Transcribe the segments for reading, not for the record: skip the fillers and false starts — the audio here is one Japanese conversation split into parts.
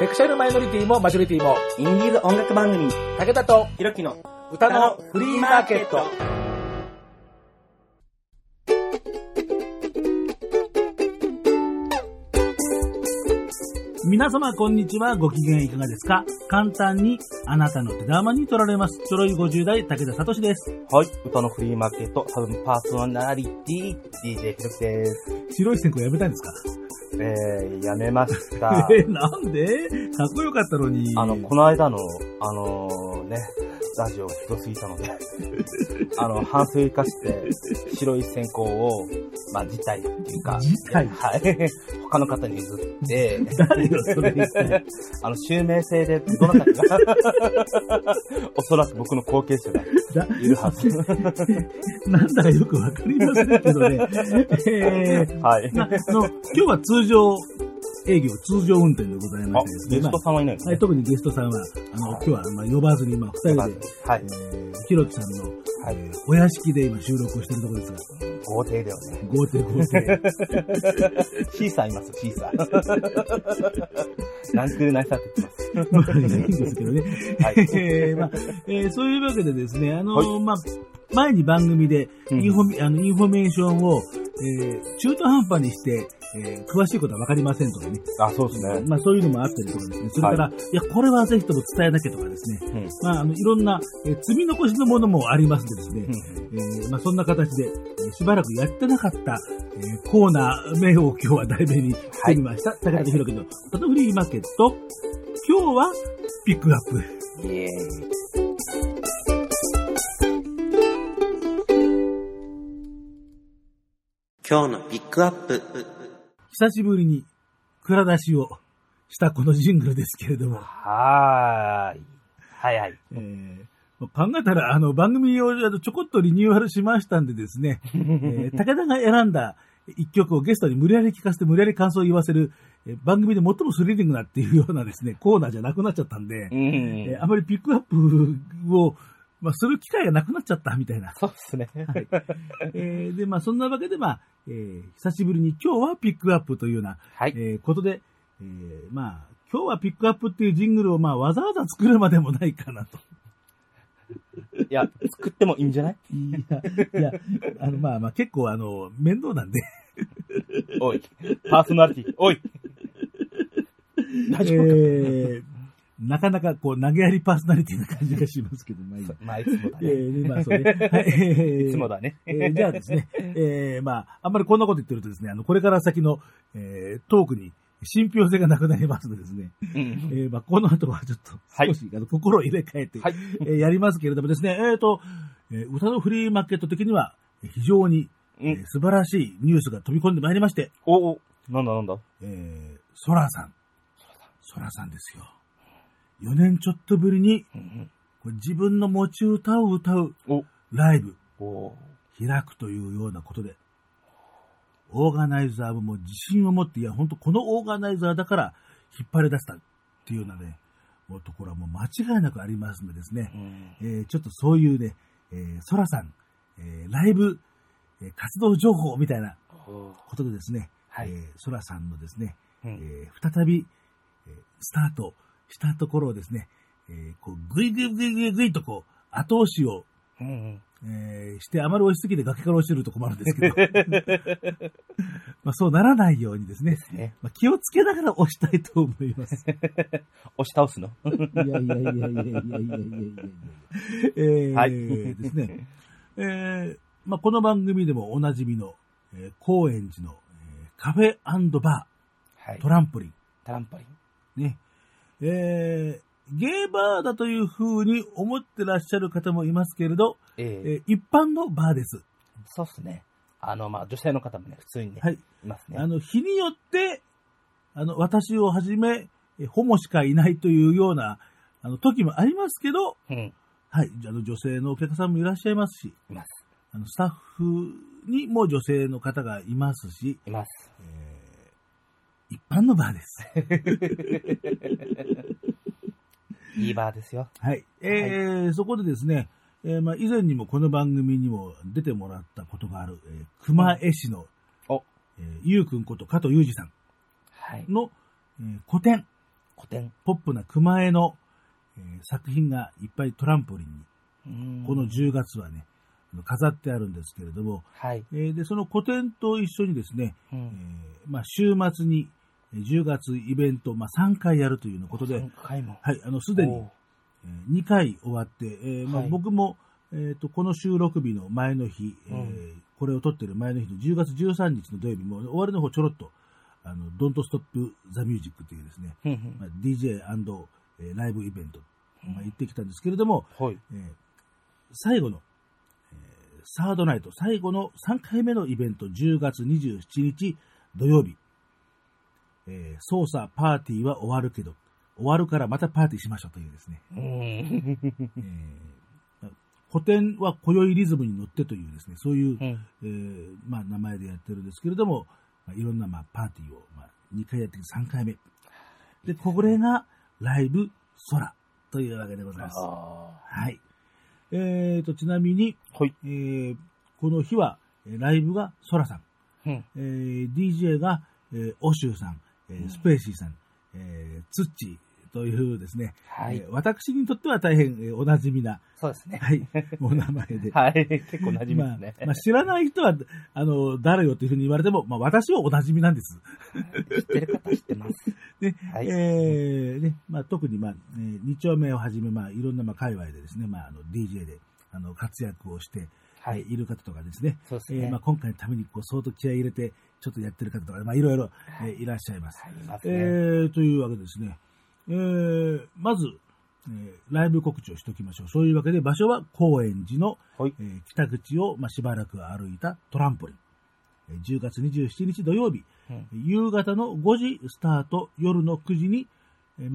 セクシャルマイノリティもマジョリティもインディーズ音楽番組武田とひろきの歌のフリーマーケット。皆様こんにちは。ご機嫌いかがですか？簡単にあなたの手玉に取られます。ちょろい50代武田聡です。はい、歌のフリーマーケットサブパーソナリティ DJ ひろきです。白い線香やめたいんですか？やめました。なんで？かっこよかったのに。この間の、ラジオひどすぎたので、反省生かして、白い線香を、まあ、辞退っていうか、辞退？はい。他の方に譲って、誰よ、それですね。襲名制で、どなたかが、おそらく僕の後継者がいるはず。なんだかよくわかりませんけどね。はい。今日は通常営業、通常運転でございましてですね。ゲストさんはいないですね。特にゲストさんは、今日はあんま呼ばずに、今、二人で、ひろきさんの、お屋敷で今収録をしているところですが。豪邸だよね。豪邸。シーサーいます、シーサー。なんてないさって言ってます。まあ、いいんですけどね。はい。そういうわけでですね、はい、まあ、前に番組でインフォメーションを、中途半端にして、詳しいことは分かりませんとかね。あ、そうですね。まあそういうのもあったりとかですね。それから、いや、これはぜひとも伝えなきゃとかですね。うん、まあ、いろんな、積み残しのものもありますんでですね。うん、まあそんな形で、しばらくやってなかった、コーナー名を今日は題名にしてみました。武田とひろきの歌のフリーマーケット。今日は、ピックアップ。イエーイ。今日のピックアップ。久しぶりに蔵出しをしたこのジングルですけれども。はい。考えたら番組をちょこっとリニューアルしましたんでですね。武田が選んだ一曲をゲストに無理やり聞かせて無理やり感想を言わせる、番組で最もスリリングなっていうようなですね、コーナーじゃなくなっちゃったんで、あまりピックアップをまあ、する機会がなくなっちゃったみたいな。そうですね。はい。で、まあ、そんなわけで、まあ、久しぶりに今日はピックアップというような、はい。ことで、まあ、今日はピックアップっていうジングルを、まあ、わざわざ作るまでもないかなと。いや、作ってもいいんじゃない？いや、まあ、結構、面倒なんで。おい、パーソナリティ、おい。大丈夫か？なかなかこう投げやりパーソナリティな感じがしますけど、まあいつもだね。まあそうね。はい。いつもだね。じゃあですね、まああんまりこんなこと言ってるとですね、これから先の、トークに信憑性がなくなりますのでですね。まあこの後はちょっと少し、はい、心を入れ替えて、はい、やりますけれどもですね、歌のフリーマーケット的には非常に、素晴らしいニュースが飛び込んでまいりまして。お、なんだ。ソラさんですよ。4年ちょっとぶりに、これ自分の持ち歌を歌うライブを開くというようなことで、オーガナイザーも自信を持って、いや、本当このオーガナイザーだから引っ張り出したっていうようなね、もうところはもう間違いなくありますのでですね、ちょっとそういうね、ソラさん、ライブ活動情報みたいなことでですね、ソラさんのですね、再びスタートしたところをですね、こうぐいぐいとこう後押しを、してあまり押しすぎて崖から落ちると困るんですけど、まあそうならないようにですね、まあ、気をつけながら押したいと思います。押し倒すの？いやですね、まあこの番組でもおなじみの、高円寺の、カフェ&バー、はい、トランポリンね。ゲーバーだという風に思ってらっしゃる方もいますけれど、一般のバーです。そうですね。まあ、女性の方もね、普通にね、はい、いますね。日によって、私をはじめ、ホモしかいないというような、時もありますけど、はい、女性のお客さんもいらっしゃいますし、います。スタッフにも女性の方がいますし、います。一般のバーです。いいバーですよ。はい。そこでですね、まあ、以前にもこの番組にも出てもらったことがある、熊江市の、ゆうくんこと加藤裕二さんの、個展、古典、ポップな熊江の、作品がいっぱいトランポリンに、この10月はね、飾ってあるんですけれども、はい、でその個展と一緒にですね、うん、週末に10月イベントを、3回やるというのことで、3回も、はい、すでに2回終わって、はい、僕も、この収録日の前の日、うん、これを撮っている前の日の10月13日の土曜日も終わりの方ちょろっとDon't Stop the Music というですね、DJ& ライブイベント、行ってきたんですけれども、はい、最後のサードナイト、最後の3回目のイベント、10月27日土曜日、捜査パーティーは終わるけど、終わるからまたパーティーしましょうというですね、古典は今宵リズムに乗ってというですね、そういう、名前でやってるんですけれども、いろんなパーティーを2回やって3回目で、これがライブ空というわけでございます。はい、ちなみに、はい、この日はライブがソラさん、DJ がオシューさん、スペーシーさん、ツッチーというですね、はい、私にとっては大変おなじみな、そうですね、はい、お名前で、はい、結構おなじみですね。知らない人は誰よというふうに言われても、私はおなじみなんです。知ってる方知ってます。ね、はい、特に2丁目をはじめ、いろんな界隈でですね、DJ で活躍をして、はい、いる方とかですね、そうですね、今回のために相当気合い入れてちょっとやってる方とか、いろいろ、いらっしゃいます。はい、ますね、というわけですね。まず、ライブ告知をしておきましょう。そういうわけで、場所は高円寺の、はい、北口を、しばらく歩いたトランポリン。10月27日土曜日、夕方の5時スタート、夜の9時に、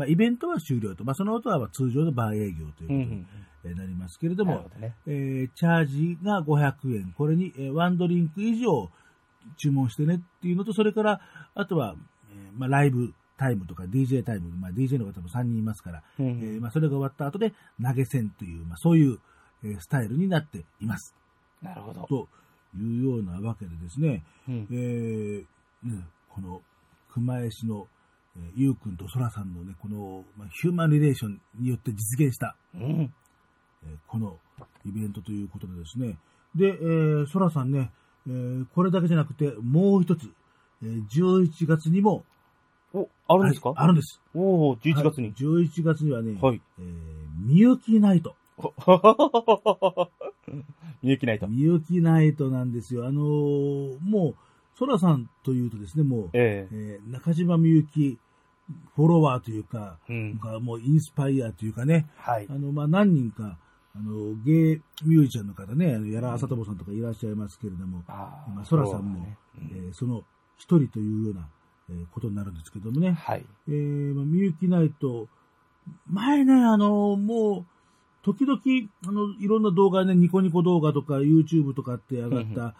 イベントは終了と、その後は通常のバー営業ということになりますけれども、チャージが500円、これにワンドリンク以上注文してねっていうのと、それからあとは、ライブタイムとか DJ タイム、DJ の方も3人いますから、それが終わった後で投げ銭という、そういうスタイルになっています。なるほど。というようなわけでですね、この熊江市のゆうくんとそらさんのね、このヒューマンリレーションによって実現した、このイベントということでですね。で、そらさんね、これだけじゃなくて、もう一つ、11月にも、あるんですか？あるんです。11月に。はい、11月にはね、はい、みゆきナイト。みゆきナイト。みゆきナイトなんですよ。もう、そらさんというとですね、もう、中島みゆきフォロワーというか、もうインスパイアというかね、何人か、ゲイミュージシャンの方ね、やらあさとぼさんとかいらっしゃいますけれども、そらさんも、その一人というような、ことになるんですけどもね、はい、みゆきナイト、前ね、もう、時々、いろんな動画ね、ニコニコ動画とか、YouTube とかって上がった、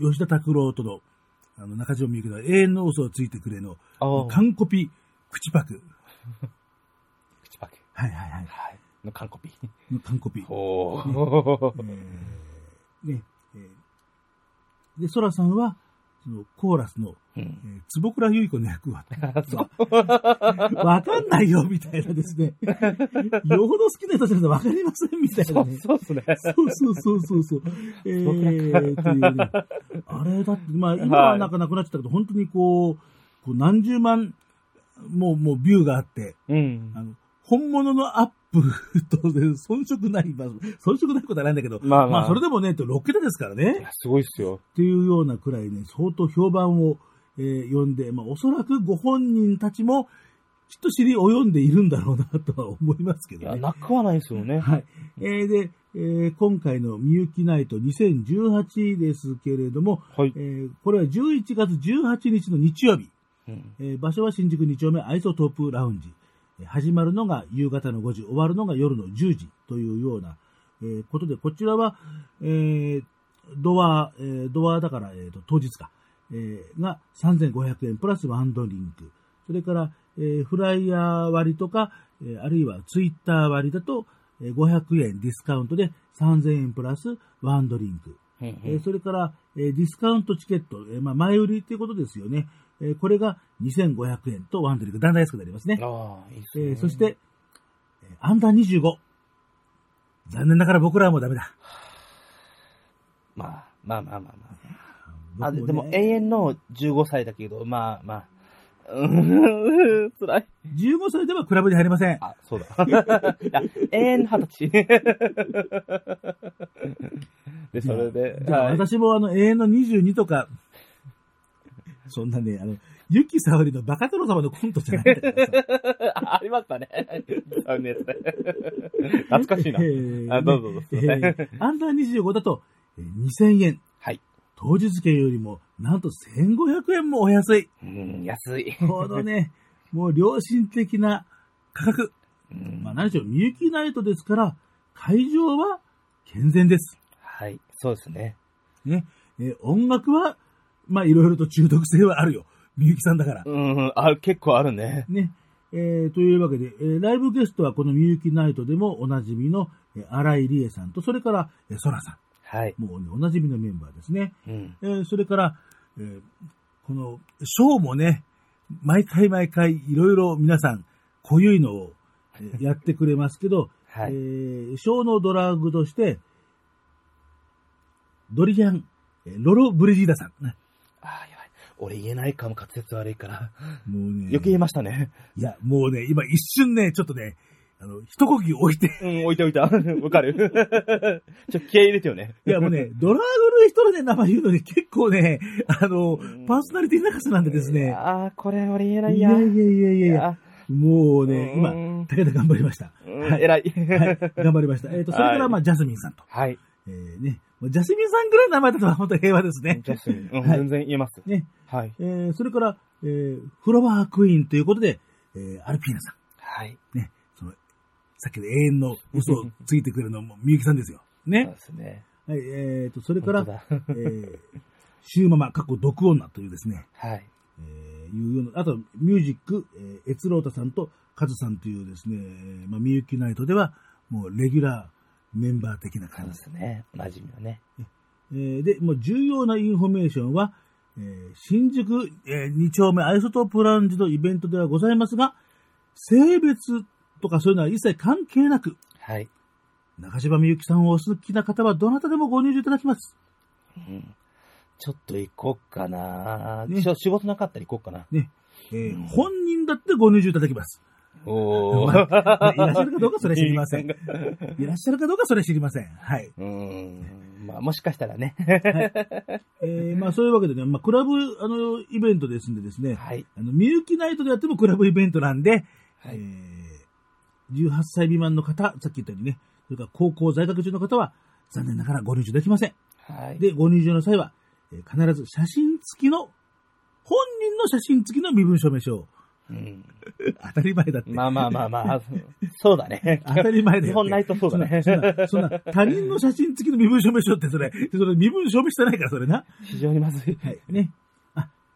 吉田拓郎との、中島みゆきの永遠の嘘をついてくれの、完コピ、口パク。口パク。はいはいはい。はい、の完コピ。の完コピ。で、そらさんは、そのコーラスの、坪倉優子の役は、わかんないよ、みたいなですね。よほど好きな人じゃないとわかりません、みたいな、ね。そうですね。そう。っていうね。あれだって、今はなんかなくなっちゃったけど、本当にこう何十万、もうビューがあって、本物のアップと遜色ない、遜色ないことはないんだけど、それでもね、6桁ですからね。すごいっすよ。っていうようなくらいね、相当評判を、呼んで、おそらくご本人たちも、きっと知り及んでいるんだろうなとは思いますけどね。いや、なくはないですよね。はい。で、今回のみゆきナイト2018ですけれども、これは11月18日の日曜日、場所は新宿2丁目アイソトープラウンジ。始まるのが夕方の5時、終わるのが夜の10時というような、ことで、こちらは、ドアだから、当日か、が3500円プラスワンドリンク。それから、フライヤー割とか、あるいはツイッター割だと、500円ディスカウントで3000円プラスワンドリンク。それから、ディスカウントチケット、前売りということですよね。これが2500円とワンドリンク。だんだん安くなりますね。ああ、いいですね。そして、アンダー25。残念ながら僕らはもうダメだ。まあ、まあまあまあまあ。あ、でも永遠の15歳だけど、まあまあ。辛い。15歳ではクラブに入りません。あ、そうだ。いや、永遠20歳。で、それで。じゃあ、私も永遠の22とか、そんなね、ゆきさおりのバカ殿様のコントじゃないんだからさ。ありましたね。あのやつね。懐かしいな。あ、どうぞどうぞ。アンダー25だと2000円。はい。当日券よりも、なんと1500円もお安い。うん、安い。このね、もう良心的な価格。まあ何でしょう、みゆきナイトですから、会場は健全です。はい、そうですね。ね、音楽は、まあいろいろと中毒性はあるよ。みゆきさんだから。うん、結構あるね。ね。というわけで、ライブゲストはこのみゆきナイトでもおなじみの、荒井理恵さんと、それから、そらさん。はい。もうね、おなじみのメンバーですね。うん。それから、この、ショーもね、毎回いろいろ皆さん、こういうのをやってくれますけど、はい。ショーのドラッグとして、ドリアン、ロロ・ブリジーダさん。ああ、やばい。俺言えないかも、滑舌悪いから。もうね。よく言えましたね。いや、もうね、今一瞬ね、ちょっとね、一呼吸置いて。うん、置いた。わかる。気合入れてよね。いや、もうね、ドラグルの人のね、名前言うのに結構ね、パーソナリティ泣かせなんでですね。ああ、これ俺言えないや。いや。もうね、今、武田頑張りました。はい、偉い。はい、頑張りました。それから、まあ、ジャスミンさんと。はい。ね、ジャスミンさんぐらいの名前だと本当に平和ですね。ジャスミン。うん、はい、全然言えます。ね。はい。それから、フラワークイーンということで、アルピーナさん。はい。ね。さっきの永遠の嘘をついてくれるのもみゆきさんですよ。ね。そうですね。はい、それから、シューママ、かっこ毒女というですね。はい。いうような、あと、ミュージック、エツロータさんとカズさんというですね、まあ、みゆきナイトでは、もうレギュラーメンバー的な感じですね。おなじみのね。で、もう重要なインフォメーションは、新宿、2丁目アイソトープラウンジのイベントではございますが、性別、とかそういうのは一切関係なく、はい、中島みゆきさんをお好きな方はどなたでもご入場いただきます。うん、ちょっと行こうかな、ね。仕事なかったら行こうかな。ね、本人だってご入場いただきます。おー、まあ、いらっしゃるかどうかそれ知りません。はい。まあもしかしたらね。はい、まあそういうわけでね、まあクラブイベントですんでですね。はい。みゆきナイトでやってもクラブイベントなんで。はい。18歳未満の方、さっき言ったようにね、それから高校在学中の方は、残念ながらご入場できません。はい。で、ご入場の際は、必ず写真付きの、本人の写真付きの身分証明書を。うん。当たり前だって。まあ、そうだね。当たり前だよ、ね。日本ないとそうだね。そんな、他人の写真付きの身分証明書ってそれ身分証明してないから、それな。非常にまずい。はい。ね。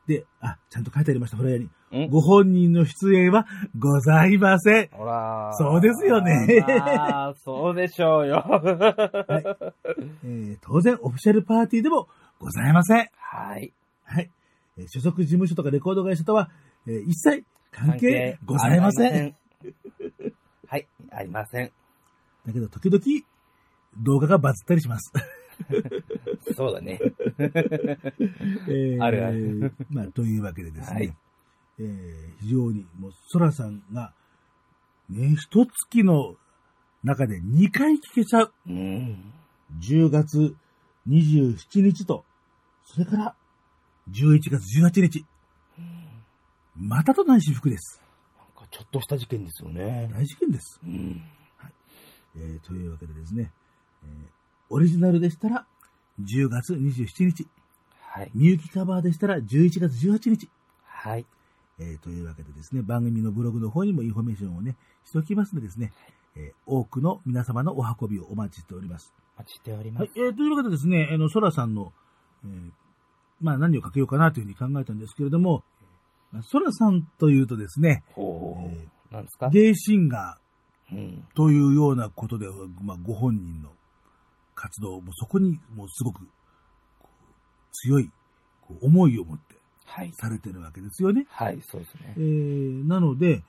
で、ちゃんと書いてありました、ほらやに。ご本人の出演はございません。ほら。そうですよね。ああ、そうでしょうよ。はい。当然、オフィシャルパーティーでもございません。はい。はい。所属事務所とかレコード会社とは、一切関係ございません。はい、ありません。だけど、時々、動画がバズったりします。そうだね。あるある。まあ、というわけでですね、はい、非常に、もう、ソラさんが、ね、一月の中で2回聞けちゃう。うん、10月27日と、それから、11月18日。うん、またとない私服です。なんか、ちょっとした事件ですよね。大事件です。うん、はい、というわけでですね、オリジナルでしたら10月27日。はい。みゆきカバーでしたら11月18日。はい。というわけでですね、番組のブログの方にもインフォメーションをね、しておきますのでですね、多くの皆様のお運びをお待ちしております。お待ちしております。はい。というわけでですね、ソラさんの、まあ何をかけようかなというふうに考えたんですけれども、ソラさんというとですね、なんですか？ゲイシンガーというようなことで、まあご本人の活動もそこにもうすごく強い思いを持ってされてるわけですよね。はい、はい、そうですね。なので、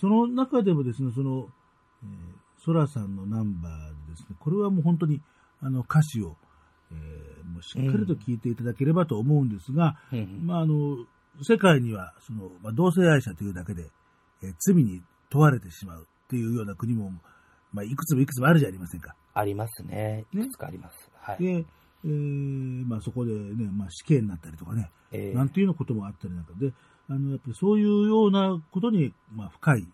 その中でもですね、その、ソラさんのナンバーですね、これはもう本当に歌詞を、もうしっかりと聞いていただければと思うんですが、うん、まあ世界にはその、まあ、同性愛者というだけで、罪に問われてしまうっていうような国も、まあ、いくつもいくつもあるじゃありませんか。ありますね。いくつかあります。ね、はい。で、まあそこでね、まあ死刑になったりとかね、なんていうようなこともあったりなんかで、やっぱりそういうようなことに、まあ深い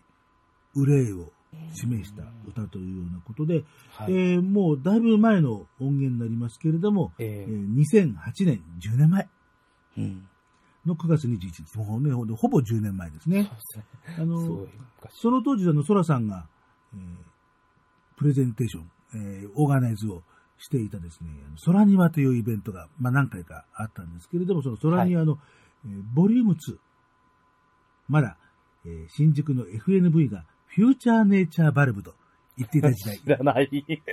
憂いを示した歌というようなことで、はい、もうだいぶ前の音源になりますけれども、2008年、10年前の9月21日、もうね、ほぼ10年前ですね。その当時、ソラさんが、プレゼンテーション、オーガナイズをしていたですね、空庭というイベントが、まあ、何回かあったんですけれども、その空庭の、はい、ボリューム2、まだ、新宿の FNV がフューチャーネイチャーバルブと言っていた時代。知らない。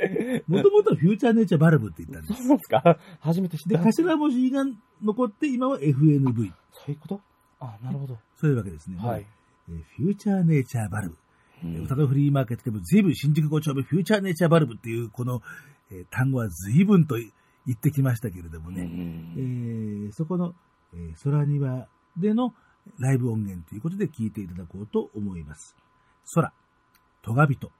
もともとフューチャーネイチャーバルブって言ったんです。そうですか。初めて知った。で、頭文字が残って、今は FNV。そういうこと？あ、なるほど。そういうわけですね。はい。フューチャーネイチャーバルブ。歌のフリーマーケットでも随分新宿5丁目フューチャーネイチャーバルブっていうこの、単語は随分と言ってきましたけれどもね。そこの、空庭でのライブ音源ということで聞いていただこうと思います。空、トガビト。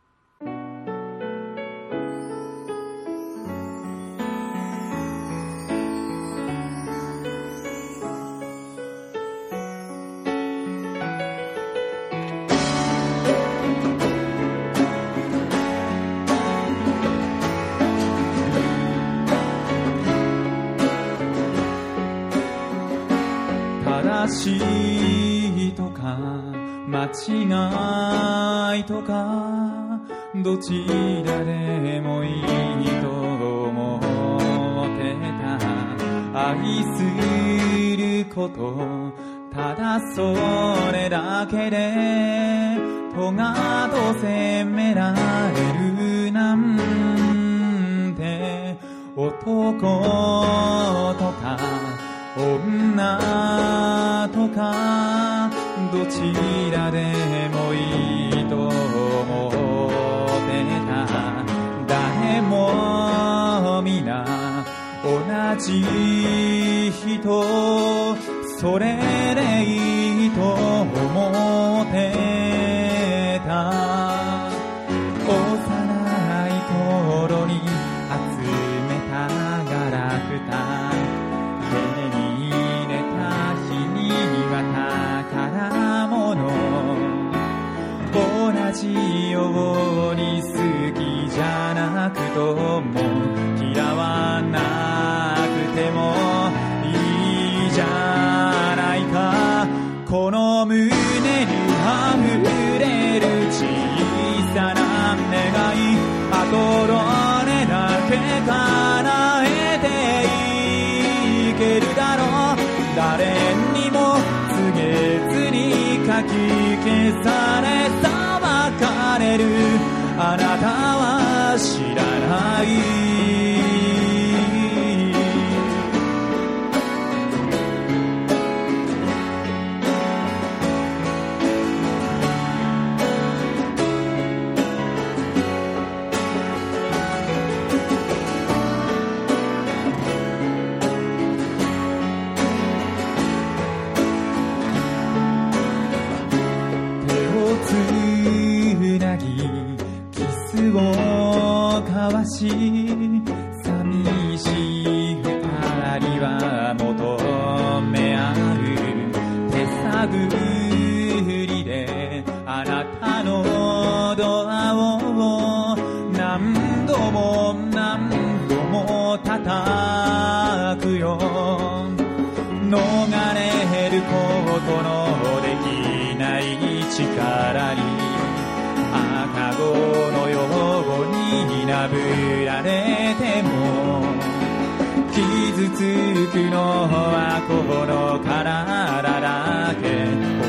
正しいとか間違いとかどちらでもいいと思ってた。愛することただそれだけでとがと責められるなんて。男とか女とかどちらでもいいと思ってた。誰も皆同じ人それでいいと思ってた。幼い頃に集めたガラクタ同じように好きじゃなくとも嫌わなくてもいいじゃないか。この胸にあふれる小さな願いアトロネだけ叶えていけるだろう。誰にも告げずに書き消されたあなたは知らない。寂しい二人は求め合う。手探りであなたのドアを何度も何度も叩くよ。逃れることのできない力に赤子のように破られても傷つくのはこの体だけ。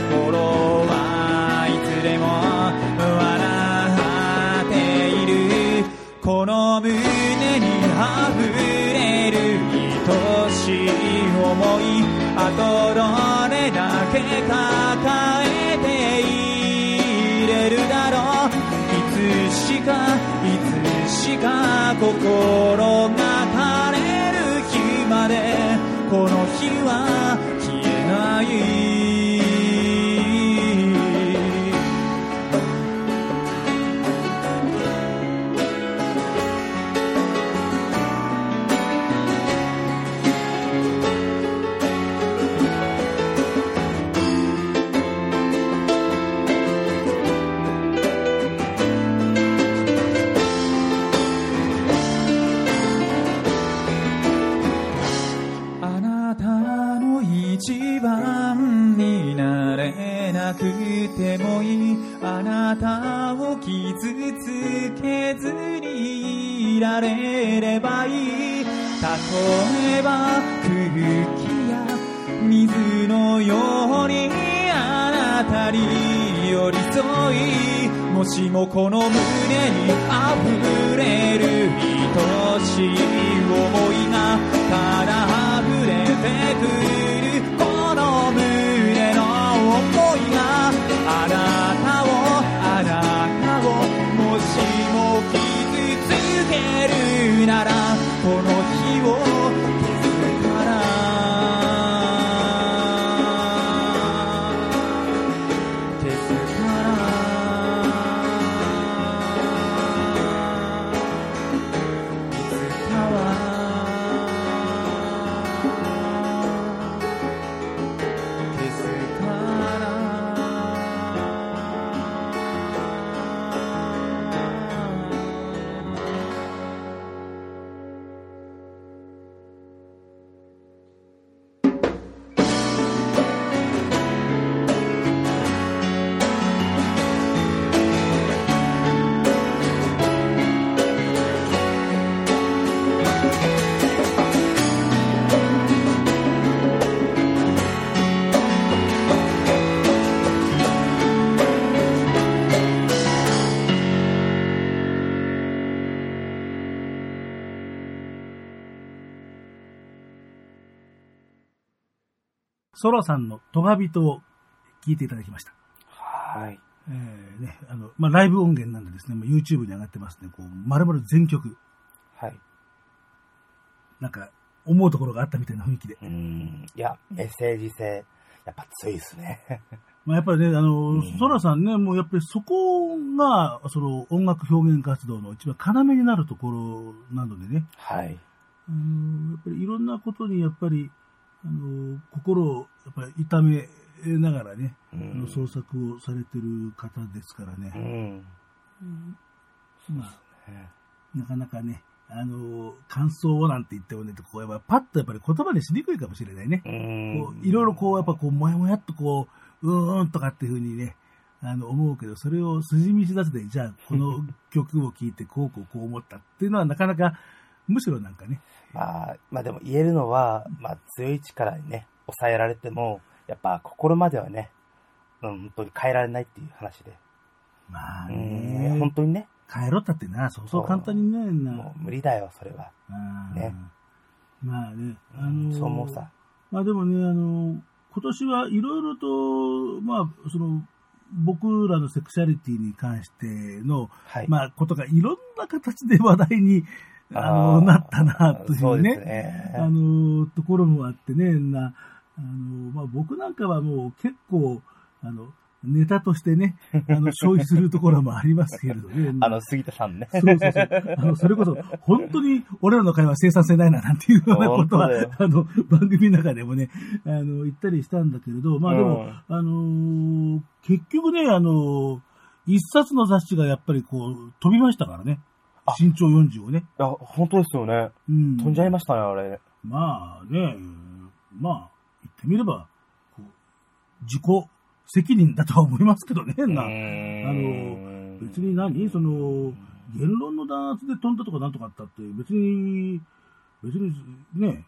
心はいつでも笑っている。この胸にあふれる愛しい想いれだけ抱えていれるだろう。いつしか心が枯れる日までこの日は消えない。でもいい、あなたを傷つけずにいられればいい。例えば空気や水のようにあなたに寄り添い、もしもこの胸にあふれる愛しい思いがからあふれてくる、この胸の想いがあなたをもしも傷つけるならこの日を消すからソロさんのトガビトを聞いていただきました。はい。ね、ライブ音源なんでですね、YouTube に上がってますね。こう、丸々全曲。はい。なんか、思うところがあったみたいな雰囲気で。いや、メッセージ性、やっぱ強いですね。まあやっぱりね、ソロさんね、もうやっぱりそこが、その音楽表現活動の一番要になるところなのでね。はい。やっぱりいろんなことにやっぱり、心をやっぱり痛めながらね、創作をされてる方ですからね。まあ、なかなかね、感想をなんて言ってもね、こうやっぱパッとやっぱり言葉にしにくいかもしれないね。いろいろこうやっぱこうもやもやっとこうとかっていう風にね、思うけど、それを筋道立てて、じゃあこの曲を聴いてこう思ったっていうのはなかなか。むしろなんかね。まあでも言えるのは、まあ強い力にね、抑えられても、やっぱ心まではね、本当に変えられないっていう話で。まあね。本当にね。変えろったってな、そう簡単にねえな。もう無理だよ、それは。ね。まあね。そう思うさ。まあでもね、今年はいろいろと、まあ、その、僕らのセクシャリティに関しての、はい、まあことがいろんな形で話題に、なったな、というね。ところもあってね、まあ、僕なんかはもう結構、ネタとしてね、消費するところもありますけれどね。杉田さんね。そう。それこそ、本当に俺らの会話生産性ないな、なんていうようなことは、番組の中でもね、言ったりしたんだけれど、まあでも、結局ね、一冊の雑誌がやっぱりこう、飛びましたからね。身長40をね。いや、本当ですよね。飛んじゃいましたね、あれ。まあね、まあ、言ってみれば、こう、自己責任だとは思いますけどね、別に言論の弾圧で飛んだとかなんとかあったって、別にね、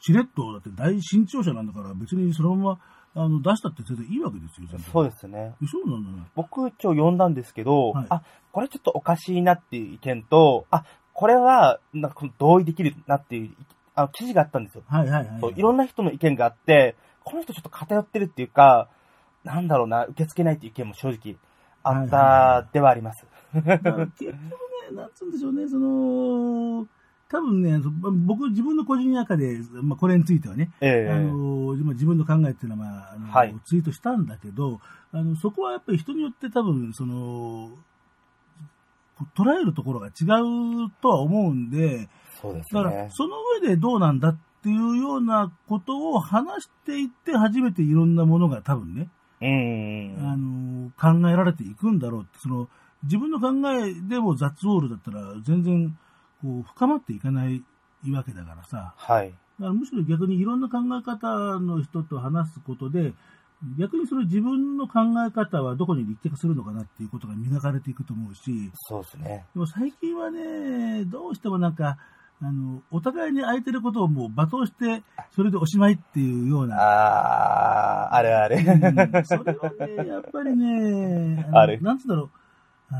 しれっと、だって大新潮社なんだから、別にそのまま、出したって全然いいわけですよ、そうですね。そうなんだね。僕、今日呼んだんですけど、はい、これちょっとおかしいなっていう意見と、これは、同意できるなっていう、記事があったんですよ。はいはいはい。そう、いろんな人の意見があって、この人ちょっと偏ってるっていうか、なんだろうな、受け付けないっていう意見も正直あったではあります。はいはいはい、結局ね、なんつうんでしょうね、その、多分ね、僕自分の個人の中で、まあ、これについてはね、自分の考えっていうのは、はい、ツイートしたんだけど、そこはやっぱり人によって多分、その、捉えるところが違うとは思うんで、そうですね、だからその上でどうなんだっていうようなことを話していって初めていろんなものが多分ね、考えられていくんだろうって、その自分の考えでも雑オールだったら全然こう深まっていかないわけだからさ、はい、だからむしろ逆にいろんな考え方の人と話すことで逆にその自分の考え方はどこに立脚するのかなっていうことが磨かれていくと思うし、そうですね。でも最近はね、どうしてもなんか、お互いに空いてることをもう罵倒して、それでおしまいっていうような。あれ。それはね、やっぱりね、なんつうんだろう、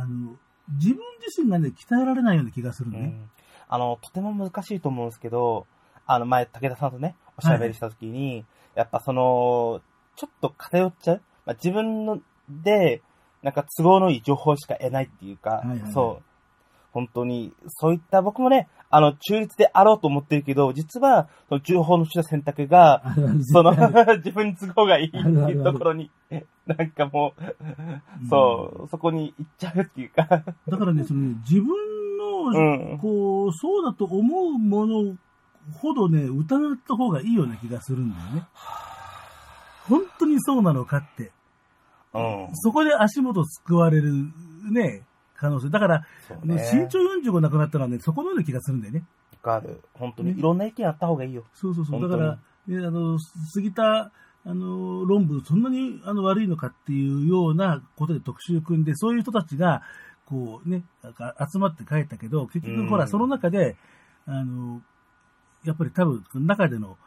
自分自身がね、鍛えられないような気がするね。うん、とても難しいと思うんですけど、前、武田さんとね、おしゃべりしたときに、はい、やっぱその、ちょっと偏っちゃう、まあ、自分ので、なんか都合のいい情報しか得ないっていうか、はいはいはい、そう、本当に、そういった僕もね、中立であろうと思ってるけど、実は、その情報の取捨選択が、その、自分に都合がいいっていうところに、なんかもう、そう、そこに行っちゃうっていうか。だからね、その自分の、こう、そうだと思うものほどね、疑った方がいいような気がするんだよね。本当にそうなのかって、うん、そこで足元すくわれるね可能性だから、ね、身長45なくなったのはねそこのような気がするんだよね。ある本当に、ね、いろんな意見あった方がいいよ。そうだから、ね、杉田論文そんなに悪いのかっていうようなことで特集組んでそういう人たちがこうね集まって書いたけど結局ほら、うん、その中でやっぱり多分中での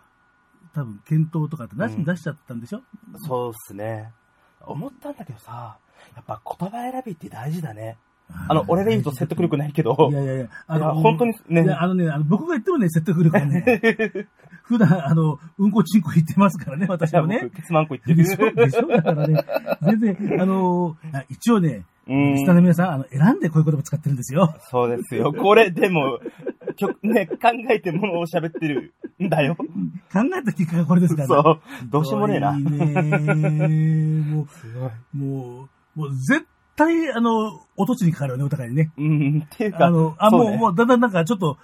多分検討とかってなしに出しちゃったんでしょ、うん、そうっすね。思ったんだけどさ、やっぱ言葉選びって大事だね。俺で言うと説得力ないけど。いや。本当にね。僕が言ってもね、説得力はね。普段、うんこちんこ言ってますからね、私もね。ケツマンコ言ってる。でしょだからね。全然、一応ね、下の皆さん、選んでこういう言葉使ってるんですよ。そうですよ。これ、でも、ね、考えてものを喋ってるんだよ。考えた結果がこれですからね。そう。どうしようもねえな。もう、絶対、お土地にかかるよね、お互いにね。うん、っていうか。もう、だんだんなんか、ちょっと、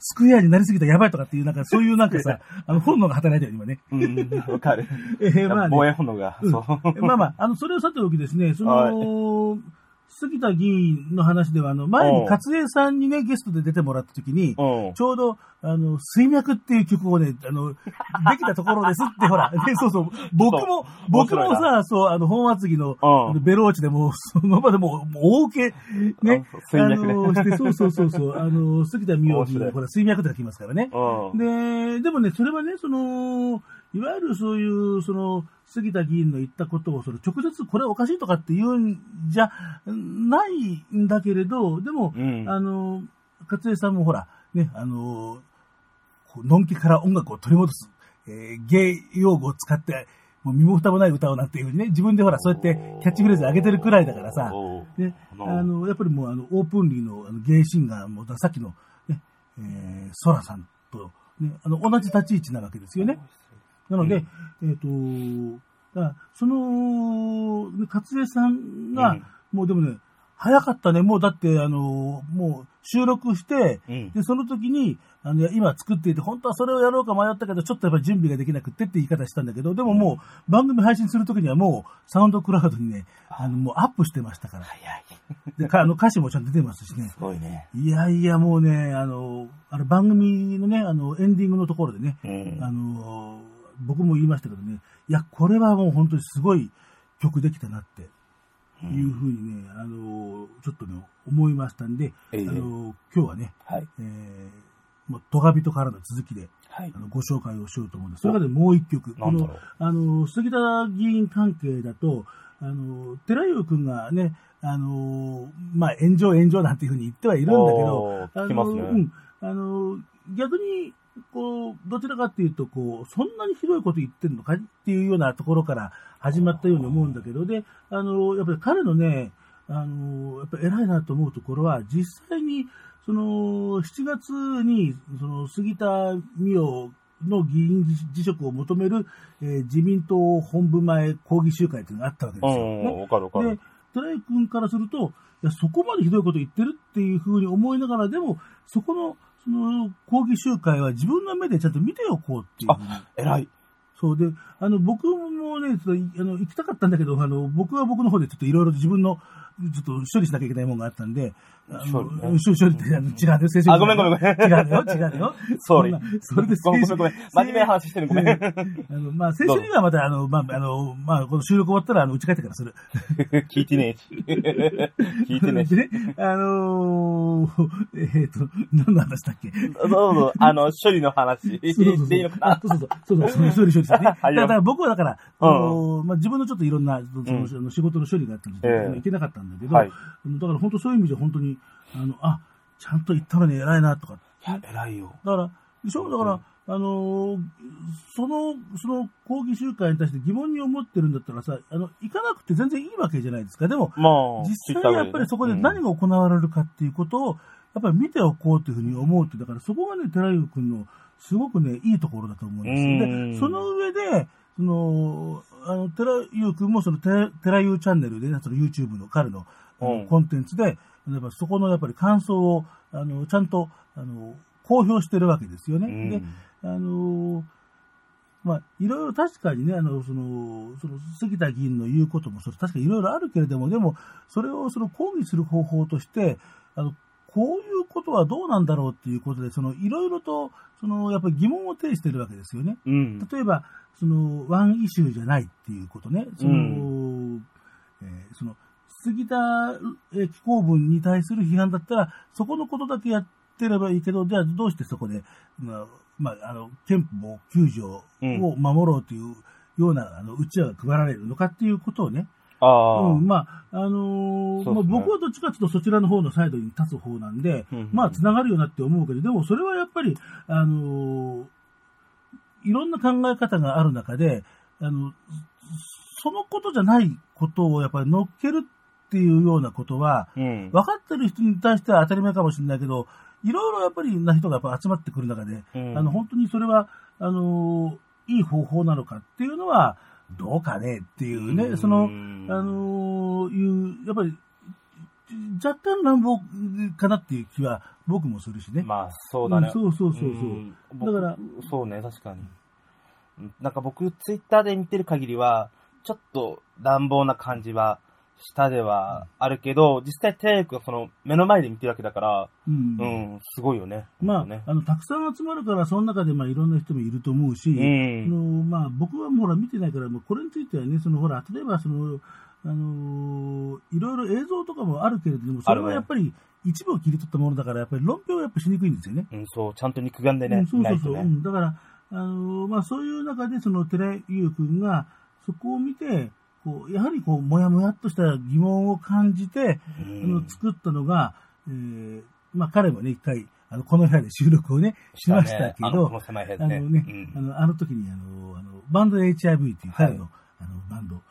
スクエアになりすぎたらやばいとかっていう、なんか、そういうなんかさ、本能が働いたよ、今ね。うん、わかる。まあ、ね。防衛本能が。そう。まあ、それをさておきですね、杉田議員の話では、前に勝江さんにね、ゲストで出てもらったときに、ちょうど、水脈っていう曲をね、できたところですって、ほら、ね、そう、僕もさ、そう、本厚木の、ベローチでも、その場でもう大受け、ね、水脈ね。して、そう、杉田水脈に、ほら、水脈って書きますからね。でもね、それはね、いわゆるそういう、杉田議員の言ったことを、直接これおかしいとかって言うんじゃないんだけれど、でも、勝江さんもほら、ね、のんきから音楽を取り戻す、芸用語を使って、もう身も蓋もない歌をなんていうふうにね、自分でほら、そうやってキャッチフレーズ上げてるくらいだからさ、ね、やっぱりもう、オープンリーの芸シンガーも、さっきの、ね、ソラさんと、ね、同じ立ち位置なわけですよね。なので、勝江さんが、もうでもね、早かったね、もうだって、もう収録して、で、その時に、今作っていて、本当はそれをやろうか迷ったけど、ちょっとやっぱり準備ができなくてって言い方したんだけど、でももう、番組配信する時にはもう、サウンドクラウドにね、もうアップしてましたから。早い。で、歌詞もちゃんと出てますしね。すごいね。いや、もうね、番組のね、エンディングのところでね、僕も言いましたけどね、いや、これはもう本当にすごい曲できたなっていうふうにね、ちょっとね、思いましたんで、今日はね、はい、トガビトからの続きで、はい、ご紹介をしようと思うんです。それからもう一曲、杉田議員関係だと、寺優くんがね、まあ、炎上なんていうふうに言ってはいるんだけど、聞きますね。逆に、こう、どちらかっていうと、こう、そんなにひどいこと言ってんのかっていうようなところから始まったように思うんだけど、で、やっぱり彼のね、やっぱり偉いなと思うところは、実際に、その、7月に、その、杉田水脈の議員辞職を求める、自民党本部前抗議集会というのがあったわけですよ、ね。わかるわかる。で、トライ君からすると、いや、そこまでひどいこと言ってるっていうふうに思いながら、でも、そこの、その抗議集会は自分の目でちゃんと見ておこうっていう。あ、偉い。そうで、僕もね、ちょっと行きたかったんだけど、僕は僕の方でちょっといろいろ自分の、ちょっと処理しなきゃいけないものがあったんで、処理って、違うね、先生。あ、ごめんごめんごめん。違うよ。それでごめんごめん。真面目な話してるごめん。まあ、先生にはまた、この収録終わったら、うち帰ってからする。聞いてねえし。聞いてねえし。でね、何の話だっけ。そう、処理の話。していいのかな。そう、処理してね。だから僕はだから、まあ、自分のちょっといろんな、その仕事の処理があったんで、行けなかったんで、だけど、はい、だから本当そういう意味で本当にちゃんと言ったのに偉いなとか。いや偉いよ。だからでしょ、だから、うん、その抗議集会に対して疑問に思ってるんだったらさ、行かなくて全然いいわけじゃないですか。でも、まあ、実際にやっぱりそこで何が行われるかっていうことをやっぱり見ておこうというふうに思うって、だからそこがね、寺井君のすごくねいいところだと思うんです。で、その上でその寺井君もその寺井チャンネルで、ね、その YouTube の彼の、コンテンツでやっぱそこのやっぱり感想をちゃんと公表してるわけですよね。で、まあいろいろ確かにね、その杉田議員の言うこともそれ確かにいろいろあるけれども、でもそれをその抗議する方法としてこういうことはどうなんだろうっていうことで、そのいろいろとそのやっぱり疑問を呈してるわけですよね。例えばそのワンイシューじゃないっていうことね。その杉田紀行文に対する批判だったらそこのことだけやってればいいけど、じゃあどうしてそこで、憲法9条を守ろうというようなうちわが配られるのかっていうことをね。僕はどっちかというとそちらの方のサイドに立つ方なんで、まあ繋がるよなって思うけど、でもそれはやっぱりいろんな考え方がある中で、そのことじゃないことをやっぱり乗っけるっていうようなことは、分かってる人に対しては当たり前かもしれないけど、いろいろやっぱりな人がやっぱ集まってくる中で、本当にそれは、いい方法なのかっていうのは、どうかねっていうね、その、やっぱり、若干乱暴かなっていう気は僕もするしね。まあ、そうだね。そう。だから、そうね、確かに。なんか僕、ツイッターで見てる限りは、ちょっと乱暴な感じは下ではあるけど、実際テレビがその目の前で見てるわけだから、すごいよね。まあ、たくさん集まるから、その中でいろんな人もいると思うし、僕はもうほら見てないから、もうこれについてはね、そのほら、例えばその、いろいろ映像とかもあるけれども、それはやっぱり一部を切り取ったものだから、やっぱり論評はやっぱしにくいんですよね。そう、ちゃんと肉眼でね。だから、そういう中で、その寺井君が、そこを見て、こうやはりこうもやもやっとした疑問を感じて、作ったのが、彼もね一回この部屋で収録をねしましたけど、あの時にバンド HIV という彼の、バンド、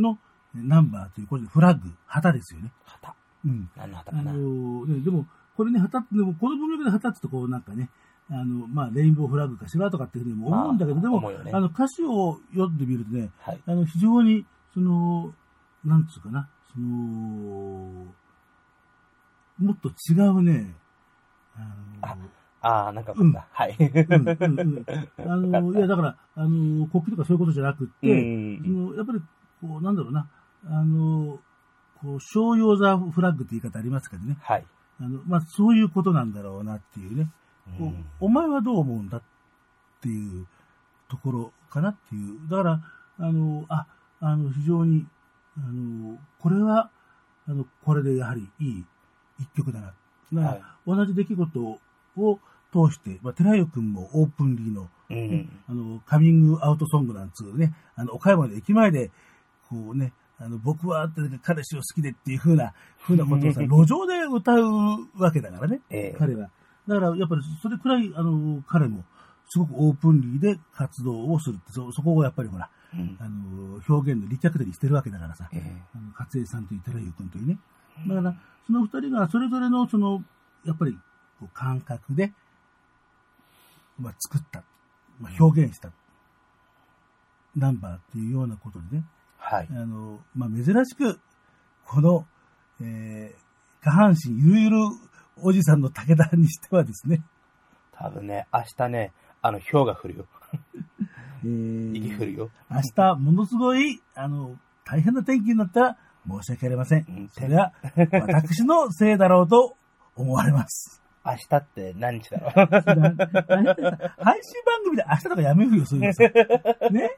のナンバーというこれフラッグ旗ですよね。旗。何の旗かな。でもこれね旗でもこの文脈で旗ってとこうなんかね。レインボーフラッグかしらとかっていうふうにも思うんだけど、でも、歌詞を読んでみるとね、非常に、なんつうかな、もっと違うね、なんか、はい。いや、だから、国旗とかそういうことじゃなくって、やっぱり、こう、なんだろうな、商用座フラッグって言い方ありますけどね、そういうことなんだろうなっていうね、お前はどう思うんだっていうところかなっていう。だから、非常に、これは、これでやはりいい一曲だな。同じ出来事を通して、寺井君もオープンリーの、カミングアウトソングなんつうね、岡山の駅前で、こうね、僕はって彼氏を好きでっていうふうなことをさ、路上で歌うわけだからね、彼は。だからやっぱりそれくらい彼もすごくオープンリーで活動をするって、そこをやっぱりほら、うん、表現の立脚点にしてるわけだからさ、勝江さんと寺優君というね、だからその二人がそれぞれのそのやっぱりこう感覚で、まあ、作った、まあ、表現した、ナンバーっていうようなことでね、はい、まあ、珍しくこの、下半身ゆるゆるおじさんの武田にしてはですね、多分ね明日ね氷が降るよ雪降るよ明日ものすごい大変な天気になったら申し訳ありません、うん、それは私のせいだろうと思われます。明日って何日だろう配信番組で明日とかやめるよそういうのさね。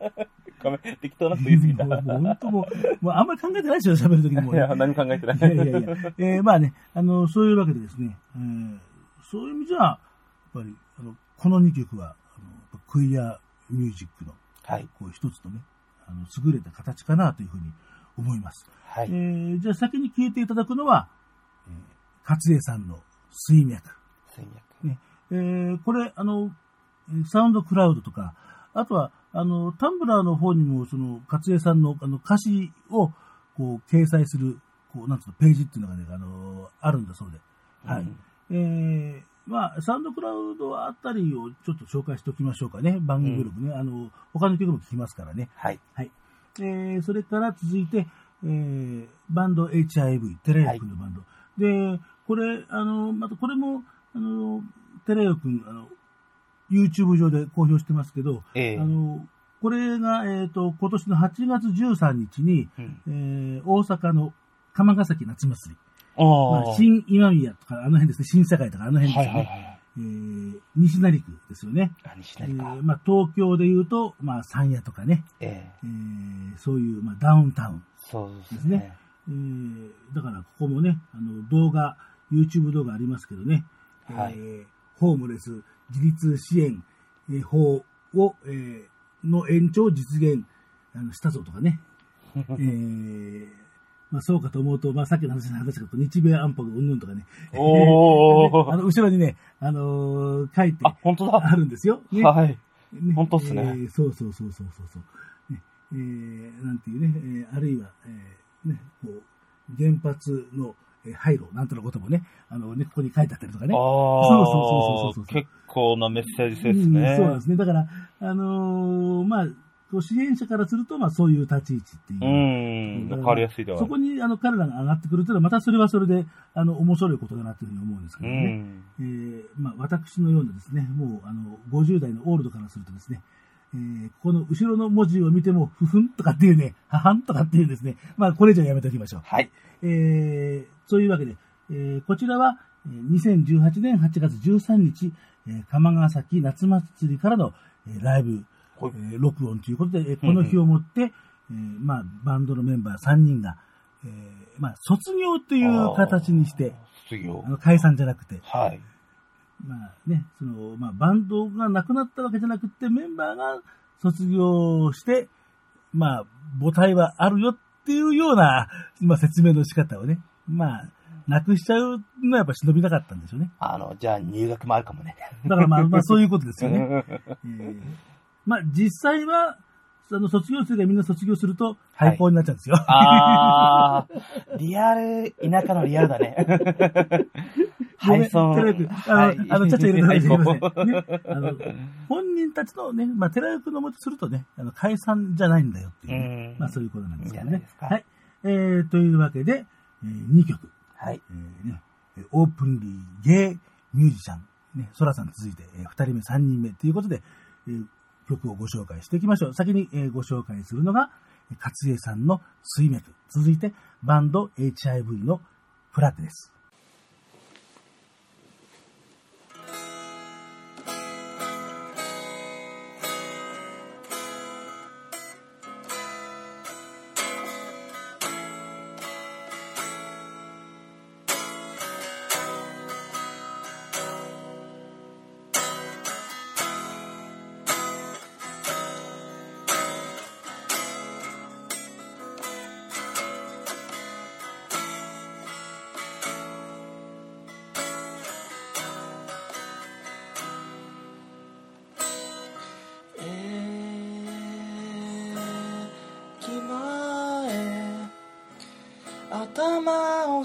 ごめん適当なこと言い過ぎた本当もうあんまり考えてないでしょ喋るときにも、ね、いや何も考えてないいや、まあねそういうわけでですね、そういう意味じゃやっぱりこの2曲はクイアミュージックの、はい、こう一つのね優れた形かなというふうに思います、はい。じゃあ先に聴いていただくのは、勝江さんの水脈、ね、これサウンドクラウドとかあとはタンブラーの方にもその勝江さんの歌詞をこう掲載するこうなんていうのページっていうのがねあるんだそうで、はい。まあサウンドクラウドあたりをちょっと紹介しておきましょうかね。番組ブログね、他の曲も聴きますからね。はいはい。それから続いて、バンド HIV テレヨ君のバンド、はい、でこれまたこれもテレヨ君YouTube 上で公表してますけど、これが今年の8月13日に、大阪の釜ヶ崎夏祭り、まあ、新今宮とかあの辺ですね、新堺とかあの辺ですね、はい、西成区ですよね。西成か、まあ、東京でいうと、まあ、三谷とかね、そういう、まあ、ダウンタウンですね。だからここもね動画 YouTube 動画ありますけどね、はい、ホームレス自立支援法を、の延長実現したぞとかね、まあ、そうかと思うと、まあ、さっきの話だけど日米安保うんぬんとかねお後ろにね、書いてあるんですよ、ね、はい、ね、本当ですね、そう、ね、なんていうね、あるいは、ね、こう原発の廃炉なんとのこともね、ね、ここに書いてあったりとかね。そう結構なメッセージ性ですね。そうですね。だからまあ支援者からすると、まあ、そういう立ち位置っていう分かりやすいでは、そこに彼らが上がってくるというのはまたそれはそれで面白いことだなというふうに思うんですけどね、まあ、私のようなですねもう50代のオールドからするとですね、この後ろの文字を見てもふふんとかっていうねははんとかっていうですね、まあ、これ以上やめておきましょう、はい。そういうわけで、こちらは2018年8月13日釜ヶ崎夏祭りからのライブ録音ということで、この日をもって、まあ、バンドのメンバー3人が、まあ、卒業という形にして解散じゃなくて、はい、まあね、そのまあ、バンドがなくなったわけじゃなくてメンバーが卒業して、まあ、母体はあるよっていうような、まあ、説明の仕方をね、まあなくしちゃうのはやっぱ忍びなかったんでしょうね。じゃあ入学もあるかもね。だからまあ、まあ、そういうことですよね。まあ、実際は、卒業生がみんな卒業すると、廃校になっちゃうんですよ。はい、ああ、田舎のリアルだね。廃村。ちゃっちゃ入れてください。ね、本人たちのね、まあ、寺役のもとするとね、解散じゃないんだよっていう、ね、まあ、そういうことなんですけどね。はい。というわけで、2曲。はい。ね、オープンリーゲイミュージシャン、ね、ソラさん続いて、2人目、3人目ということで、曲をご紹介していきましょう。先にご紹介するのが勝江さんの水脈、続いてバンド HIV のフラテです。頭を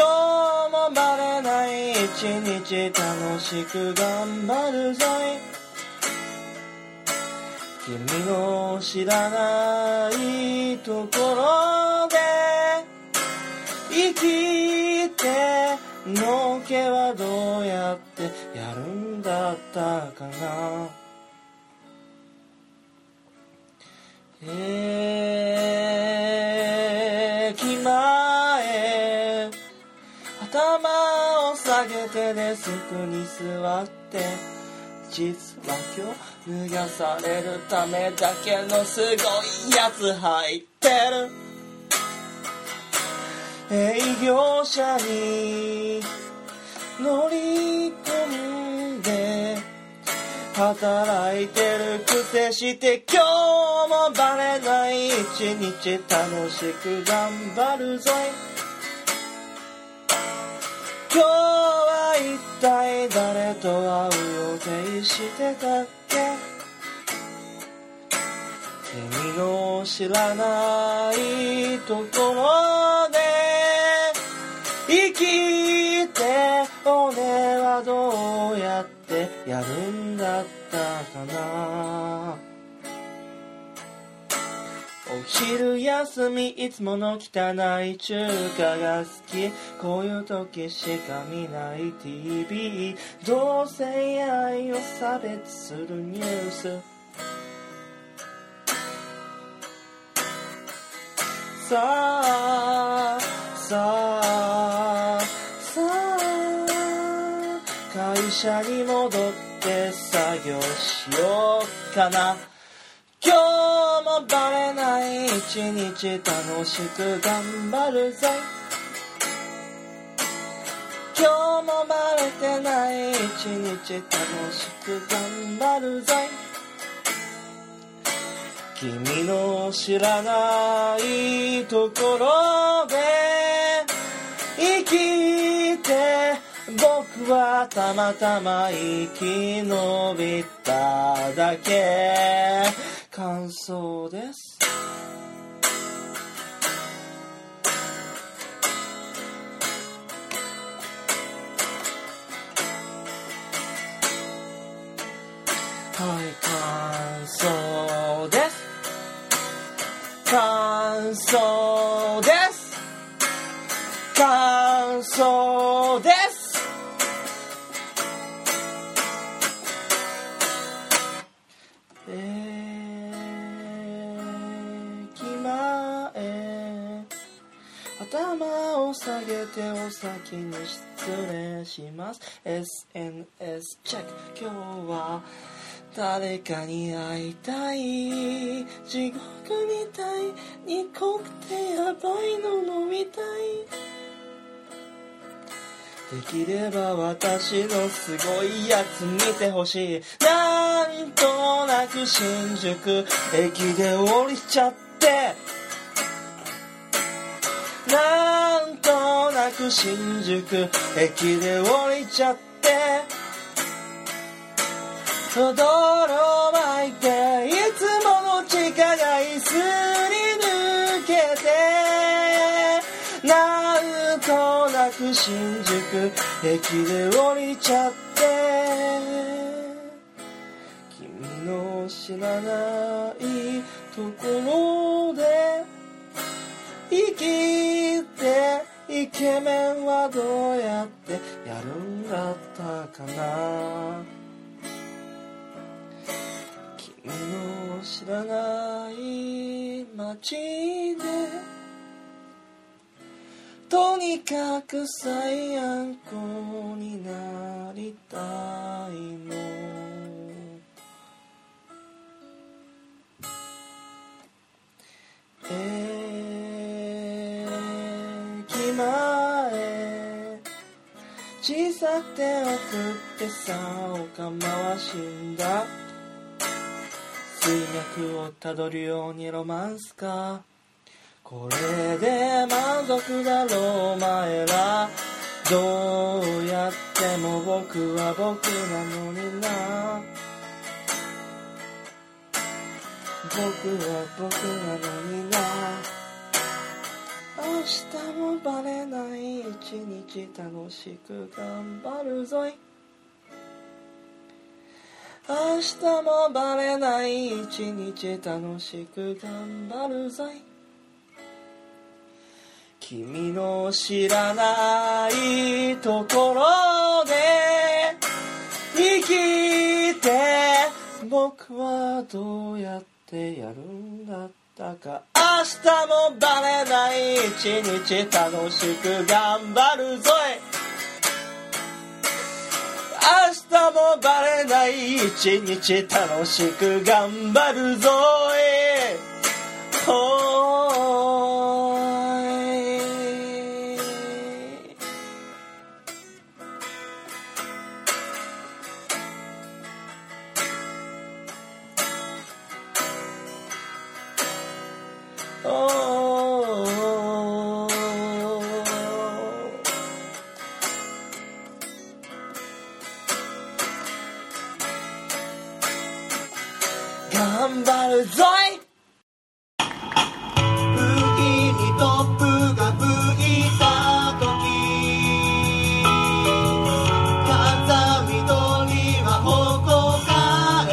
今日もバレない一日楽しく頑張るぞい。君の知らないところで生きてのけはどうやってやるんだったかな。駅前頭を下げてデスクに座って、実は今日脱がされるためだけのすごいやつ入ってる。営業車に乗り込んで働いてるくせして、今日もバレない一日楽しく頑張るぞい。今日は一体誰と会う予定してたっけ。君の知らないところで生きて、俺はどうやってやるんだったかな。お昼休みいつもの汚い中華が好き。こういう時しか見ない TV。 同性愛を差別するニュース。さあ会社に戻って作業しようかな。今日もバレない一日楽しく頑張るぜ。今日もバレてない一日楽しく頑張るぜ。君の知らないところで生きて、僕はたまたま生き延びただけ。感想です。はい、感想です。感想です。感想です。頭を下げてお先に失礼します。 SNS チェック。今日は誰かに会いたい。地獄みたいに濃くてやばいの飲みたい。できれば私のすごいやつ見てほしい。なんとなく新宿駅で降りちゃって、なんとなく新宿駅で降りちゃって、泥を巻いていつもの地下街すり抜けて、なんとなく新宿駅で降りちゃって、君の知らないところで生きて、イケメンはどうやってやるんだったかな。君の知らない街でとにかく最悪になりたいの。島へ小さく手を振ってさおかまは死んだ。水脈をたどるようにロマンスか、これで満足だろうお前ら。どうやっても僕は僕なのにな、僕は僕なのにな。明日もバレない一日楽しく頑張るぞい。明日もバレない一日楽しく頑張るぞい。君の知らないところで生きて僕はどうやってやるんだったか。明日もバレない一日楽しく頑張るぞい。明日もバレない一日楽しく頑張るぞい。頑張るぞい。海に突風が吹いた時、風緑はほこかえ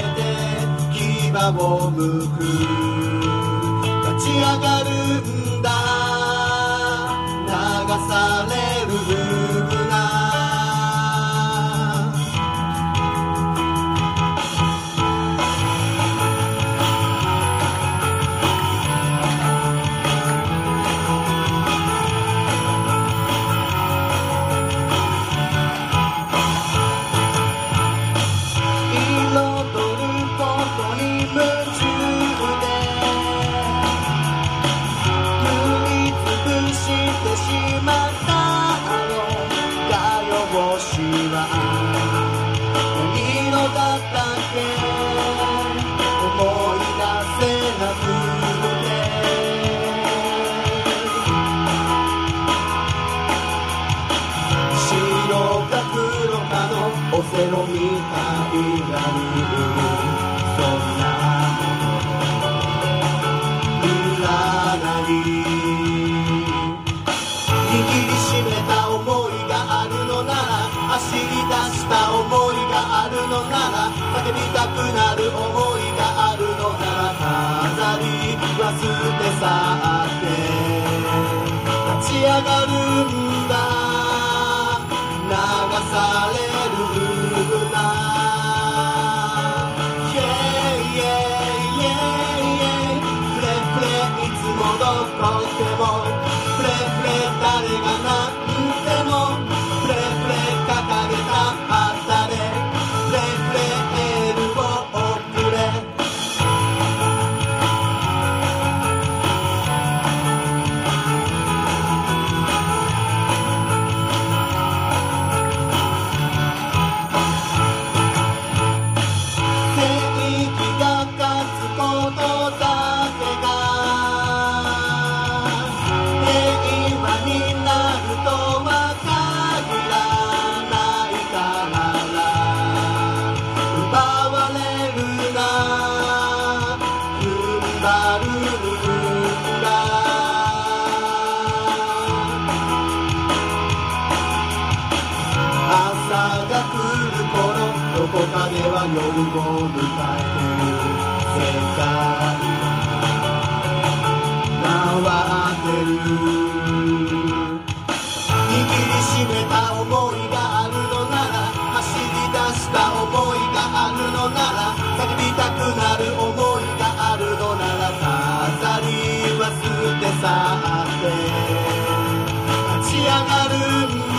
て牙をむく、立ち上がるんだ。流される船、ゼロみたいな夜を迎える世界、回ってる。握りしめた想いがあるのなら、走り出した想いがあるのなら、叫びたくなる想いがあるのなら、飾りは捨て去って立ち上がるん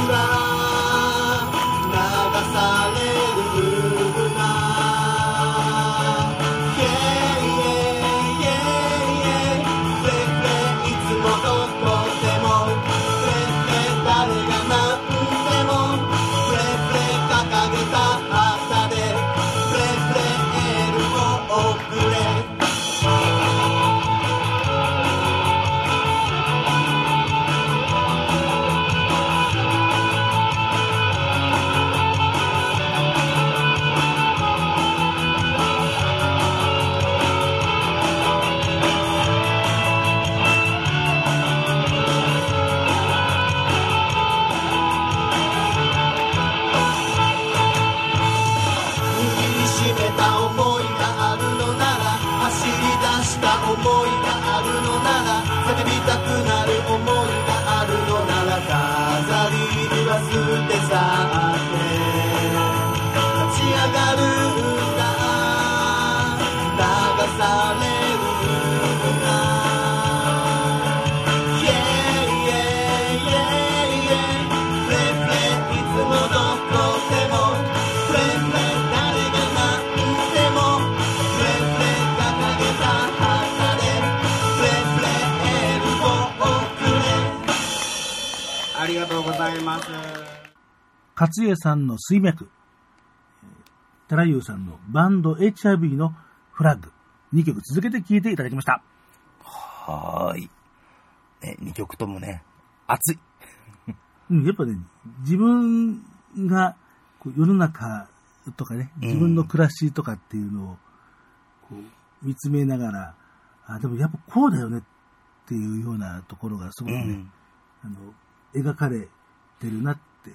だ。ありがとうございます。勝家さんの水脈、たらゆうさんのバンド HRV のフラッグ、2曲続けて聴いていただきました。はーい。2曲ともね、熱い。やっぱね、自分がこう世の中とかね、自分の暮らしとかっていうのをこう見つめながら、あ、でもやっぱこうだよねっていうようなところがすごくね、描かれてるなって、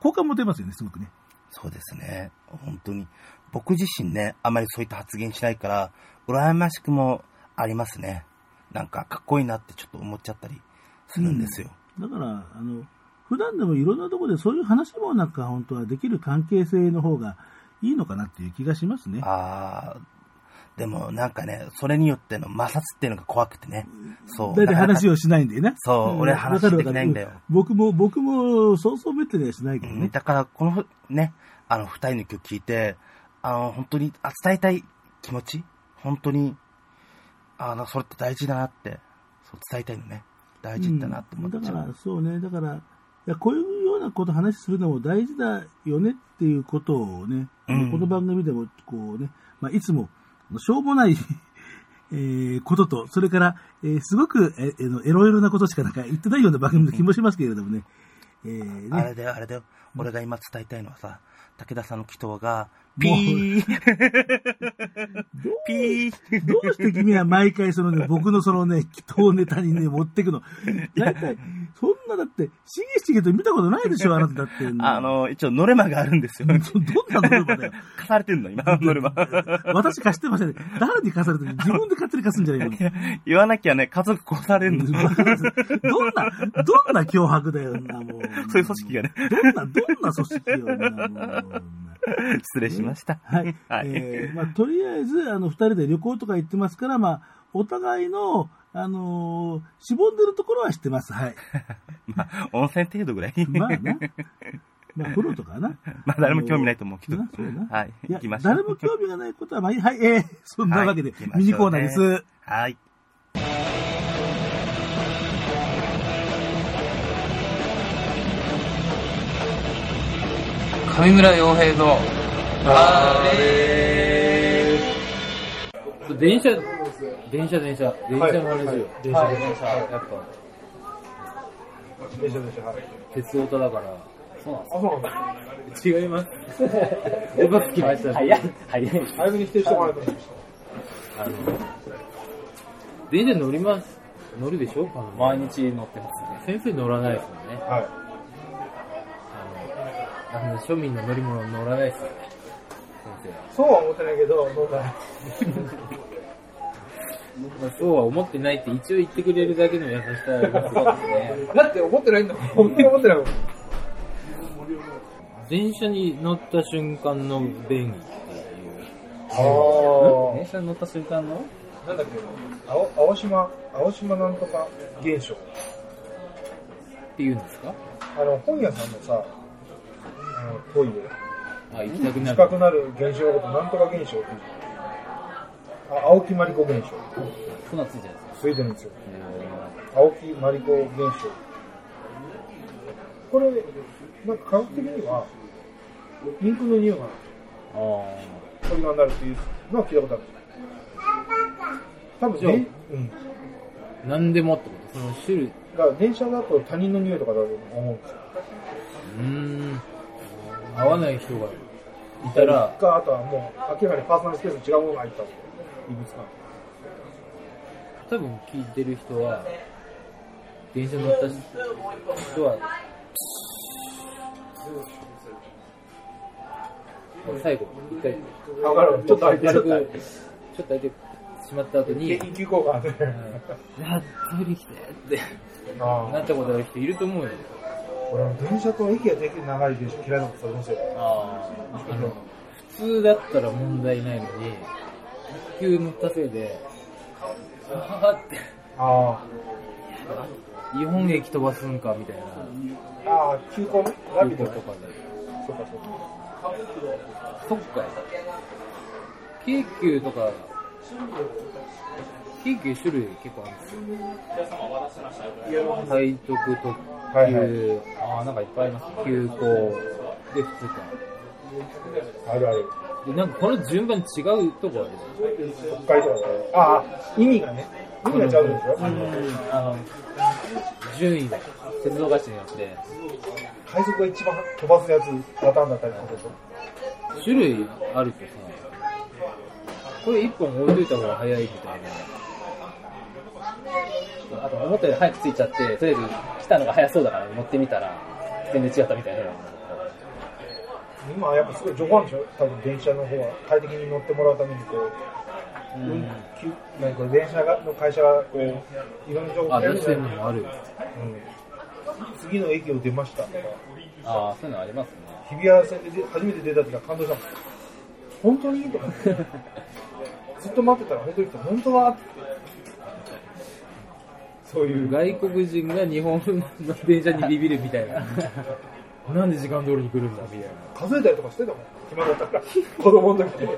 好感も出ますよね、すごくね。そうですね、本当に。僕自身ね、あまりそういった発言しないから、羨ましくもありますね。なんかかっこいいなってちょっと思っちゃったりするんですよ。だから普段でもいろんなところでそういう話もなんか本当はできる関係性の方がいいのかなっていう気がしますね。ああ、でもなんかね、それによっての摩擦っていうのが怖くてね。そう。だって話をしないんだよね。そう、俺話してくれないんだよ。僕もそうめったりはしないけどね。だからこのね、二人の曲聞いて、本当に伝えたい気持ち、本当にそれって大事だなって、そう伝えたいのね。大事だなって思っちゃう。だからそうね、だからいやこういうようなこと話するのも大事だよねっていうことをね、この番組でもこうね、まあいつもしょうもないことと、それからすごくエロエロなことしかなんか言ってないような番組の気もしますけれどもね。あれだよ。俺が今伝えたいのはさ、武田さんの祈祷がピーどうして君は毎回そのね、僕のそのね、祈祷ネタにね、持ってくの。大体、そんなだって、しげしげと見たことないでしょ、あなただって。一応ノルマがあるんですよ。どんなノルマだよ。貸されてんの、今のノルマ。私貸してませんね。誰に貸されてるの？自分で勝手に貸すんじゃないの？言わなきゃね、家族殺されるんだよ。どんな脅迫だよ、もう。そういう組織がね。どんな組織よ、失礼しました。はい。まあ、とりあえず、二人で旅行とか行ってますから、まあ、お互いの、しぼんでるところは知ってます。はい。まあ、温泉程度ぐらい。まあな。まあ、風呂とかな。まあ、誰も興味ないと思うけど。そうな。はい。行きましょう。誰も興味がないことは、まあいい。はい。そんなわけで、ミニコーナーです。はい。上村陽平のあれー、電車の話よ。電車やっぱ電車はい鉄オタだから。そうなんです。違います。僕は好きでした。早い早めに来てる人もあると思いました。電車乗ります。乗るでしょ。毎日乗ってますね。先生乗らないですもんね。はい。庶民の乗り物乗らないですよね、先生。そうは思ってないけど、乗らない。そうは思ってないって一応言ってくれるだけの優しさがすごいですね。だって思ってないんだもん。本当に思ってないもん。電車に乗った瞬間の便利っていう。電車に乗った瞬間のなんだっけ、青島なんとか現象っていうんですか。本屋さんのさ、トイレ近くなる現象のこと、なんとか現象って言う。青木まりこ現象。そんなついてるんですか。ついてるんですよ。青木まりこ現象。これ、なんか科学的には、インクの匂いがトリガーになるっていうのは聞いたことある。多分ね、何でもってこと。その種類が電車だと他人の匂いとかだと思うんですよ。合わない人がいたら、あとはもう明らかにパーソナルスペースに違うものが入ったんで、異物感。多分聞いてる人は、電車乗った人は、最後一回、ちょっと開いてしまった後に、緊急交換で、トイレ来てってなったことある人いると思うよ。俺は電車と駅ができる長い電車嫌いなことされますよ。普通だったら問題ないのに、急乗ったせいで、日本駅飛ばすんかみたいな。急行ラビドとかで。そっか。京急とか、京急種類結構あるんですよ。背徳とか。はいはい、ああ、なんかいっぱいあります。急行で普通間。あるある。で、なんかこの順番違うとこあるじゃん。北海道の。ああ、意味がね。意味がちゃうんですよ。順位が、鉄道会社によって。海賊が一番飛ばすやつ、パターンだったりするでしょ。種類あるけどさ、これ一本置いといた方が早いみたいな。あと思ったより早く着いちゃって、とりあえず来たのが早そうだから乗ってみたら全然違ったみたいな。今やっぱすごい序盤でしょ。多分電車の方は快適に乗ってもらうためにこう、なんか電車の会社がこういろんな情報を出してるのもあるよ、次の駅を出ましたとか。ああ、そういうのありますね。日比谷線で初めて出た時は感動したもん。本当にいいとか。ずっと待ってたら、本当はそういう外国人が日本の電車にビビるみたいな。なんで時間通りに来るんだみたいな。数えたりとかしてたもん、暇だったから。子供の時に。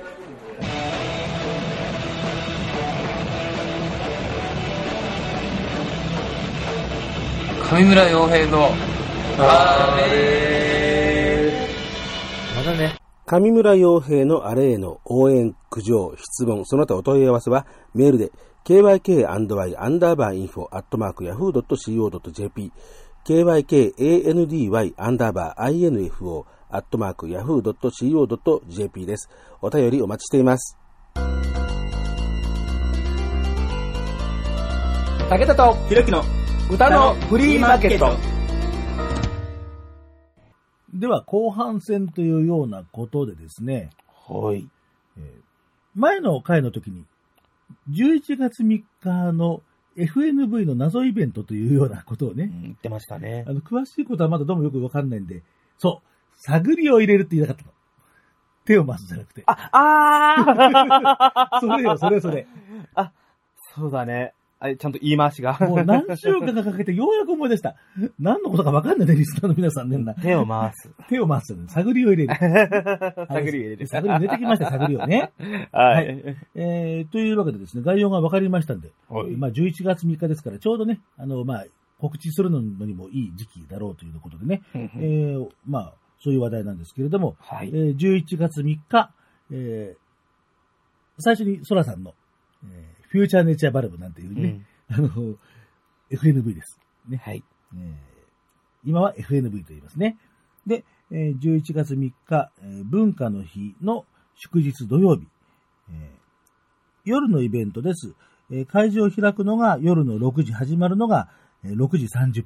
上村陽平のあれー。まだね。上村陽平のあれへの応援、苦情、質問、その他お問い合わせはメールで kyk_info@yahoo.co.jp kykandy_info@yahoo.co.jp です。お便りお待ちしています。武田とひろきの歌のフリーマーケット。では後半戦というようなことでですね。はい。前の回の時に11月3日の FNV の謎イベントというようなことをね、言ってましたね。詳しいことはまだどうもよくわかんないんで、そう探りを入れるって言いなかったの。手を回すじゃなくて。あ。それ。あ、そうだね。あれ、ちゃんと言い回しが。もう何週間かかけてようやく思い出した。何のことか分かんないね、リスナーの皆さんね。手を回す。ね。探りを入れる。探りを入れてきました、探りをね。はい。というわけでですね、概要が分かりましたんで、まあ11月3日ですから、ちょうどね、まあ、告知するのにもいい時期だろうということでね、まあ、そういう話題なんですけれども、11月3日、最初にソラさんの、フューチャーネチャーバルブなんていうね、FNV です。ね。はい。今は FNV と言いますね。で、11月3日、文化の日の祝日土曜日、夜のイベントです。会場を開くのが夜の6時、始まるのが6時30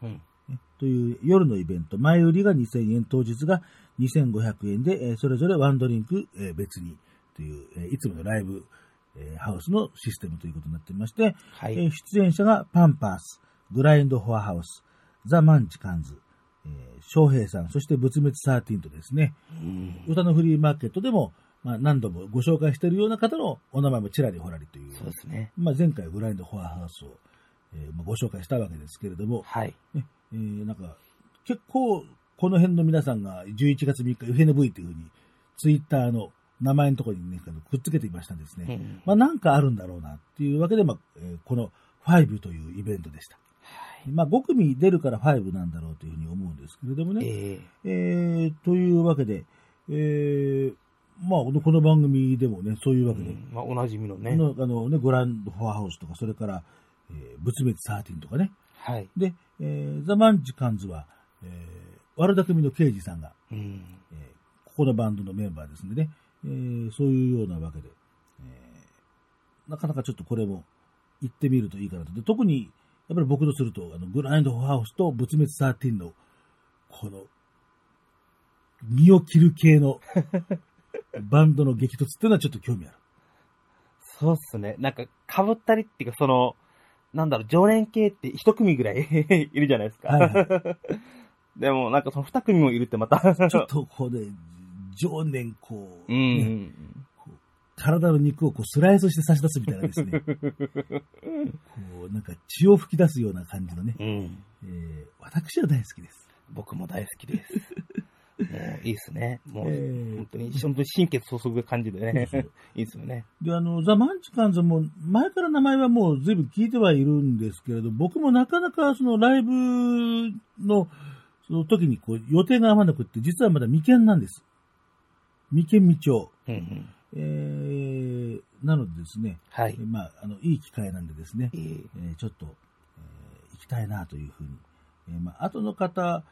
分。という夜のイベント。前売りが2000円、当日が2500円で、それぞれワンドリンク、別にという、いつものライブ、ハウスのシステムということになっていまして、はい、出演者がパンパース、グラインドフォアハウス、ザ・マンチカンズ、翔平さん、そして仏滅13とですね、歌のフリーマーケットでも、まあ、何度もご紹介しているような方のお名前もちらりほらりという、そうですね。まあ、前回グラインドフォアハウスを、ご紹介したわけですけれども、はいね、なんか結構この辺の皆さんが11月3日 FNV というふうにツイッターの名前のところに、ね、くっつけていましたんですね。まあなんかあるんだろうなっていうわけで、まあ、この5というイベントでした。はい、まあ5組出るから5なんだろうというふうに思うんですけれどもね。というわけで、まあこの番組でもね、そういうわけで、まあおなじみのね、ね、グランドフォアハウスとか、それから、仏滅13とかね。はい。で、ザ・マンジカンズは、悪巧みの刑事さんが、ここのバンドのメンバーですんでね。そういうようなわけで、なかなかちょっとこれも行ってみるといいかなと。で、特に、やっぱり僕とすると、グラインドハウスと仏滅13の、この、身を切る系のバンドの激突っていうのはちょっと興味ある。そうっすね。なんか、被ったりっていうか、その、なんだろう、常連系って一組ぐらいいるじゃないですか。はいはい、でも、なんかその二組もいるってまた。ちょっとこうね、常年こう、こう体の肉をこうスライスして差し出すみたいなですねこうなんか血を吹き出すような感じのね、私は大好きです。僕も大好きですもういいですね。もう、本当に神経注ぐ感じでね。いいですよね。で、ザ・マンチカンズも、前から名前はもう随分聞いてはいるんですけれど、僕もなかなかそのライブの、その時にこう予定が合わなくって、実はまだ未見なんです。未見未聴。うんうん、なのでですね、はい。まあ、いい機会なんでですね、ちょっと、行きたいなというふうに。まあ、後の方、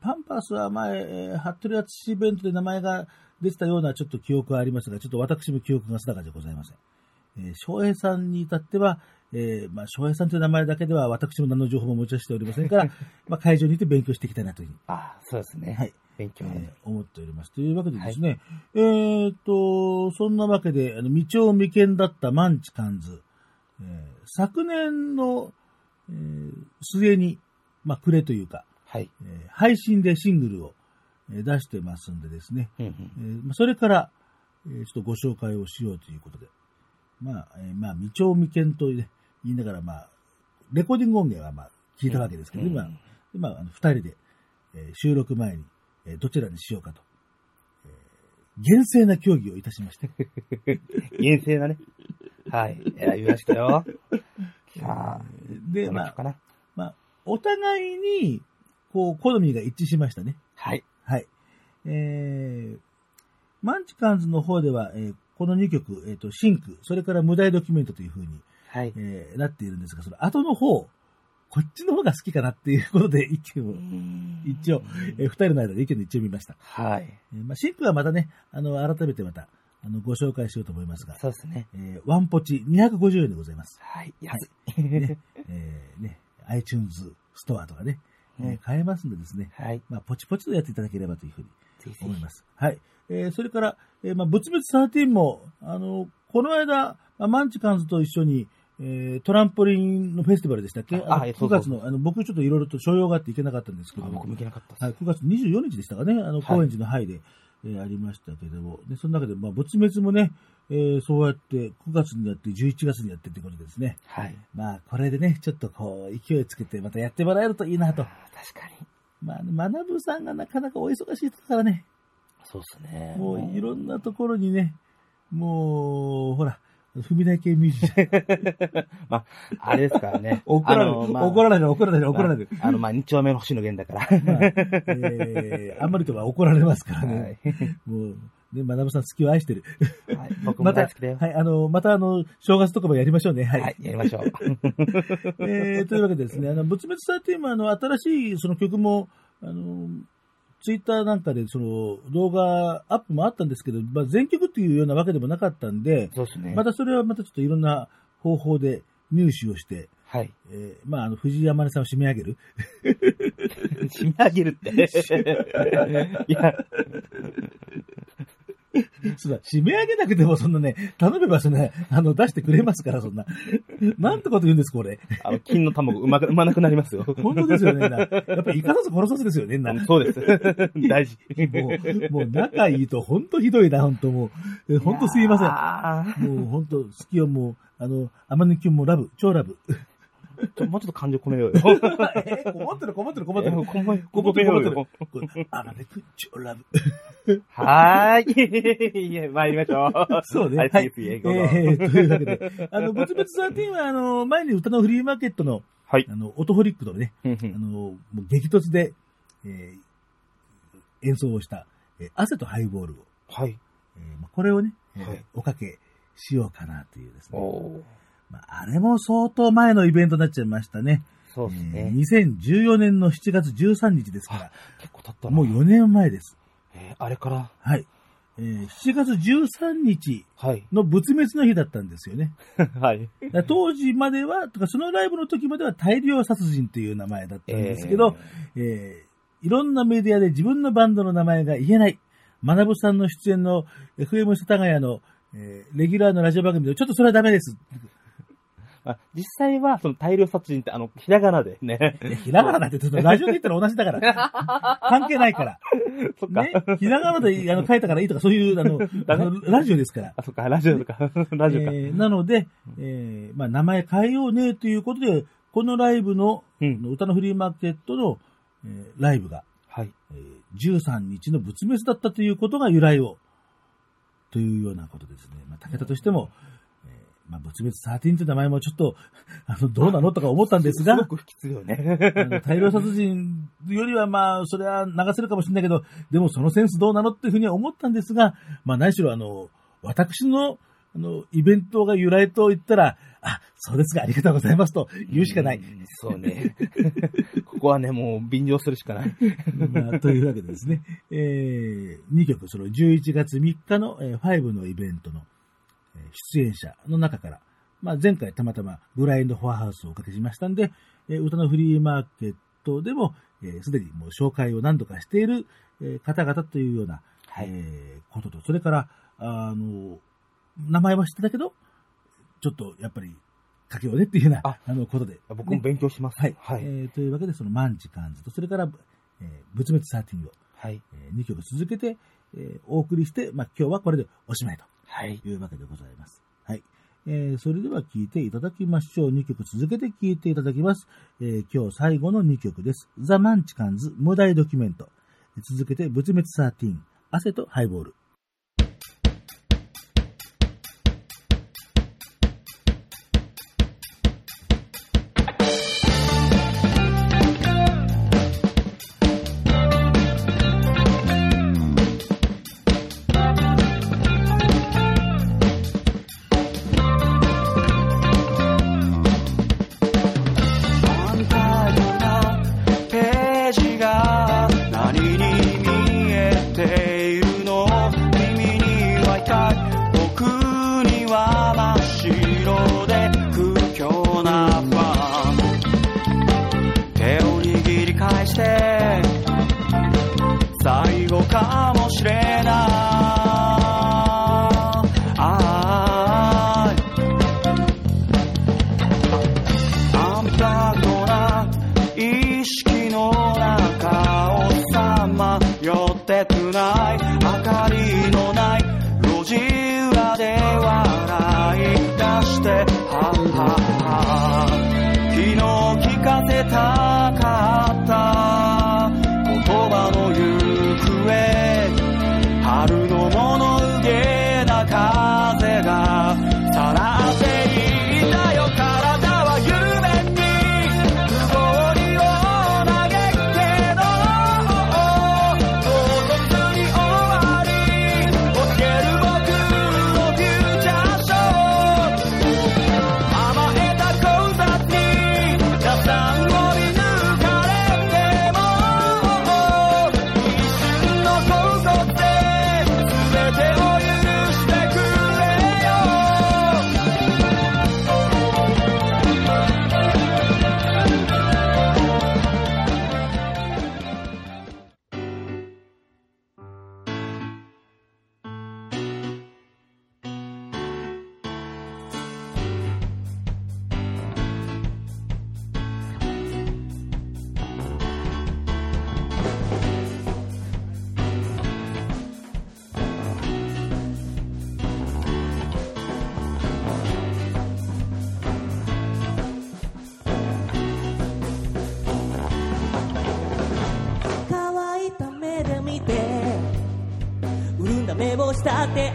パンパスは前、服部淳イベントで名前が出てたようなちょっと記憶はありましたが、ちょっと私も記憶が定かでございません。翔平さんに至っては、まあ、翔平さんという名前だけでは私も何の情報も持ち出しておりませんから、まあ、会場にいて勉強していきたいなというふうに。ああ、そうですね。はい。勉強、思っております。というわけでですね、はい、そんなわけで、未聴未見だったマンチカンズ、昨年の、末に、まあ、暮れというか、はい、配信でシングルを出してますんでですね、それからちょっとご紹介をしようということで、まあ、未聴未見と言いながら、まあ、レコーディング音源はまあ聞いたわけですけど、今2人で収録前にどちらにしようかと、厳正な協議をいたしまして。厳正だね。はい、言いましたよ。さあ、で、まあ、お互いに、こう、好みが一致しましたね。はい。はい。マンチカンズの方では、この2曲、シンク、それから無題ドキュメントという風に、はい、なっているんですが、その後の方、こっちの方が好きかなっていうことで、一応、2人の間で意見で一応見ました。はい。まあ、シンクはまたね、改めてまた、ご紹介しようと思いますが、そうですね。ワンポチ250円でございます。はい。安い。ね、ね、iTunes ストアとかね、買えますんでですね、はい、まあ、ポチポチとやっていただければというふうに思います。はい。それから、まあ、ぶつぶつ13も、この間、まあ、マンチカンズと一緒に、トランポリンのフェスティバルでしたっけ？9月の、僕ちょっといろいろと所用があって行けなかったんですけども、僕も行けなかったです。はい、9月24日でしたかね、高円寺のハイで、ありましたけども、で、その中で、まあ、仏滅もね、そうやって9月にやって11月にやってってことですね。はい。まあ、これでね、ちょっとこう、勢いつけてまたやってもらえるといいなと。確かに。まあ、学ぶさんがなかなかお忙しいですからね。そうですね。もう、いろんなところにね、もう、ほら、踏み台系ミュージシャン。まあ、あれですからね。怒られる。まあ、2丁目の星野源だから。まあ、あんまりとは怒られますからね。はい、もう、ね、まなぶさん好きを愛してる。はい、僕も大好きだよ。はい、正月とかもやりましょうね。はい、はい、やりましょう。というわけでですね、仏滅さんって今、新しいその曲も、ツイッターなんかでその動画アップもあったんですけど、まあ、全曲っていうようなわけでもなかったんで、そうですね、またそれはまたちょっといろんな方法で入手をして、はい、まあ、藤井山根さんを締め上げる。締め上げるって。いやそうだ、締め上げなくてもそんなね、頼めばそんな、出してくれますから、そんな。なんてこと言うんですか、これ。金の卵、産まなくなりますよ。本当ですよね、やっぱり、いかさず殺さずですよね、そうです。大事。もう、仲いいと、本当ひどいな、本当もう。本当すいません。もう、本当好きよ、もう、天音きゅんもラブ、超ラブ。もうちょっと感情込めようよ。困ってる。あらね、くっちょラブ。はーい。いや、参りましょう。そうね。はい。というわけで、ぶつぶつ13は、前に歌のフリーマーケットの、はい。オトホリックのね、もう激突で、演奏をした、汗とハイボールを。はい。これをね、おかけしようかなというですね。あれも相当前のイベントになっちゃいましたね。そうですね。2014年の7月13日ですから。結構経ったな。もう4年前です。あれから。はい。7月13日の仏滅の日だったんですよね。はい。当時までは、とかそのライブの時までは大量殺人という名前だったんですけど、いろんなメディアで自分のバンドの名前が言えない。まなぶさんの出演の FM 世田谷の、レギュラーのラジオ番組で、ちょっとそれはダメです。実際は、その大量殺人って、ひらがなでね。ひらがなって、ラジオで言ったら同じだから。関係ないから。そっか。ね、ひらがなで書いたからいいとか、そういう、ラジオですから。あ、そっか、ラジオか。なので、まあ、名前変えようね、ということで、このライブの、歌のフリーマーケットの、ライブが、はい、13日の仏滅だったということが由来をというようなことですね。まあ、武田としても、まあ、仏滅13という名前もちょっとどうなのとか思ったんですが、すごく引き継ぐよね。大量殺人よりはまあそれは流せるかもしれないけど、でもそのセンスどうなのっていうふうには思ったんですが、まあ何しろ私のイベントが由来と言ったら、あ、そうですか、ありがとうございますと言うしかない。そうね。ここはね、もう便乗するしかない。まあ、というわけでですね、2曲、その11月3日の、5のイベントの、出演者の中から、まあ、前回たまたまブラインドフォアハウスをおかけしましたんで、歌のフリーマーケットでも、すでにもう紹介を何度かしている、方々というような、はい、ことと、それから、名前は知ってたけど、ちょっとやっぱり書けようねっていうようなことで、ね。僕も勉強します。はい。はい、というわけで、その万事漢字と、それから、仏滅13を、はい、2曲続けて、お送りして、まあ、今日はこれでおしまいというわけでございます。はい。それでは聴いていただきましょう。2曲続けて聴いていただきます。今日最後の2曲です。ザ・マンチカンズ無題ドキュメント。続けて仏滅13、汗とハイボール。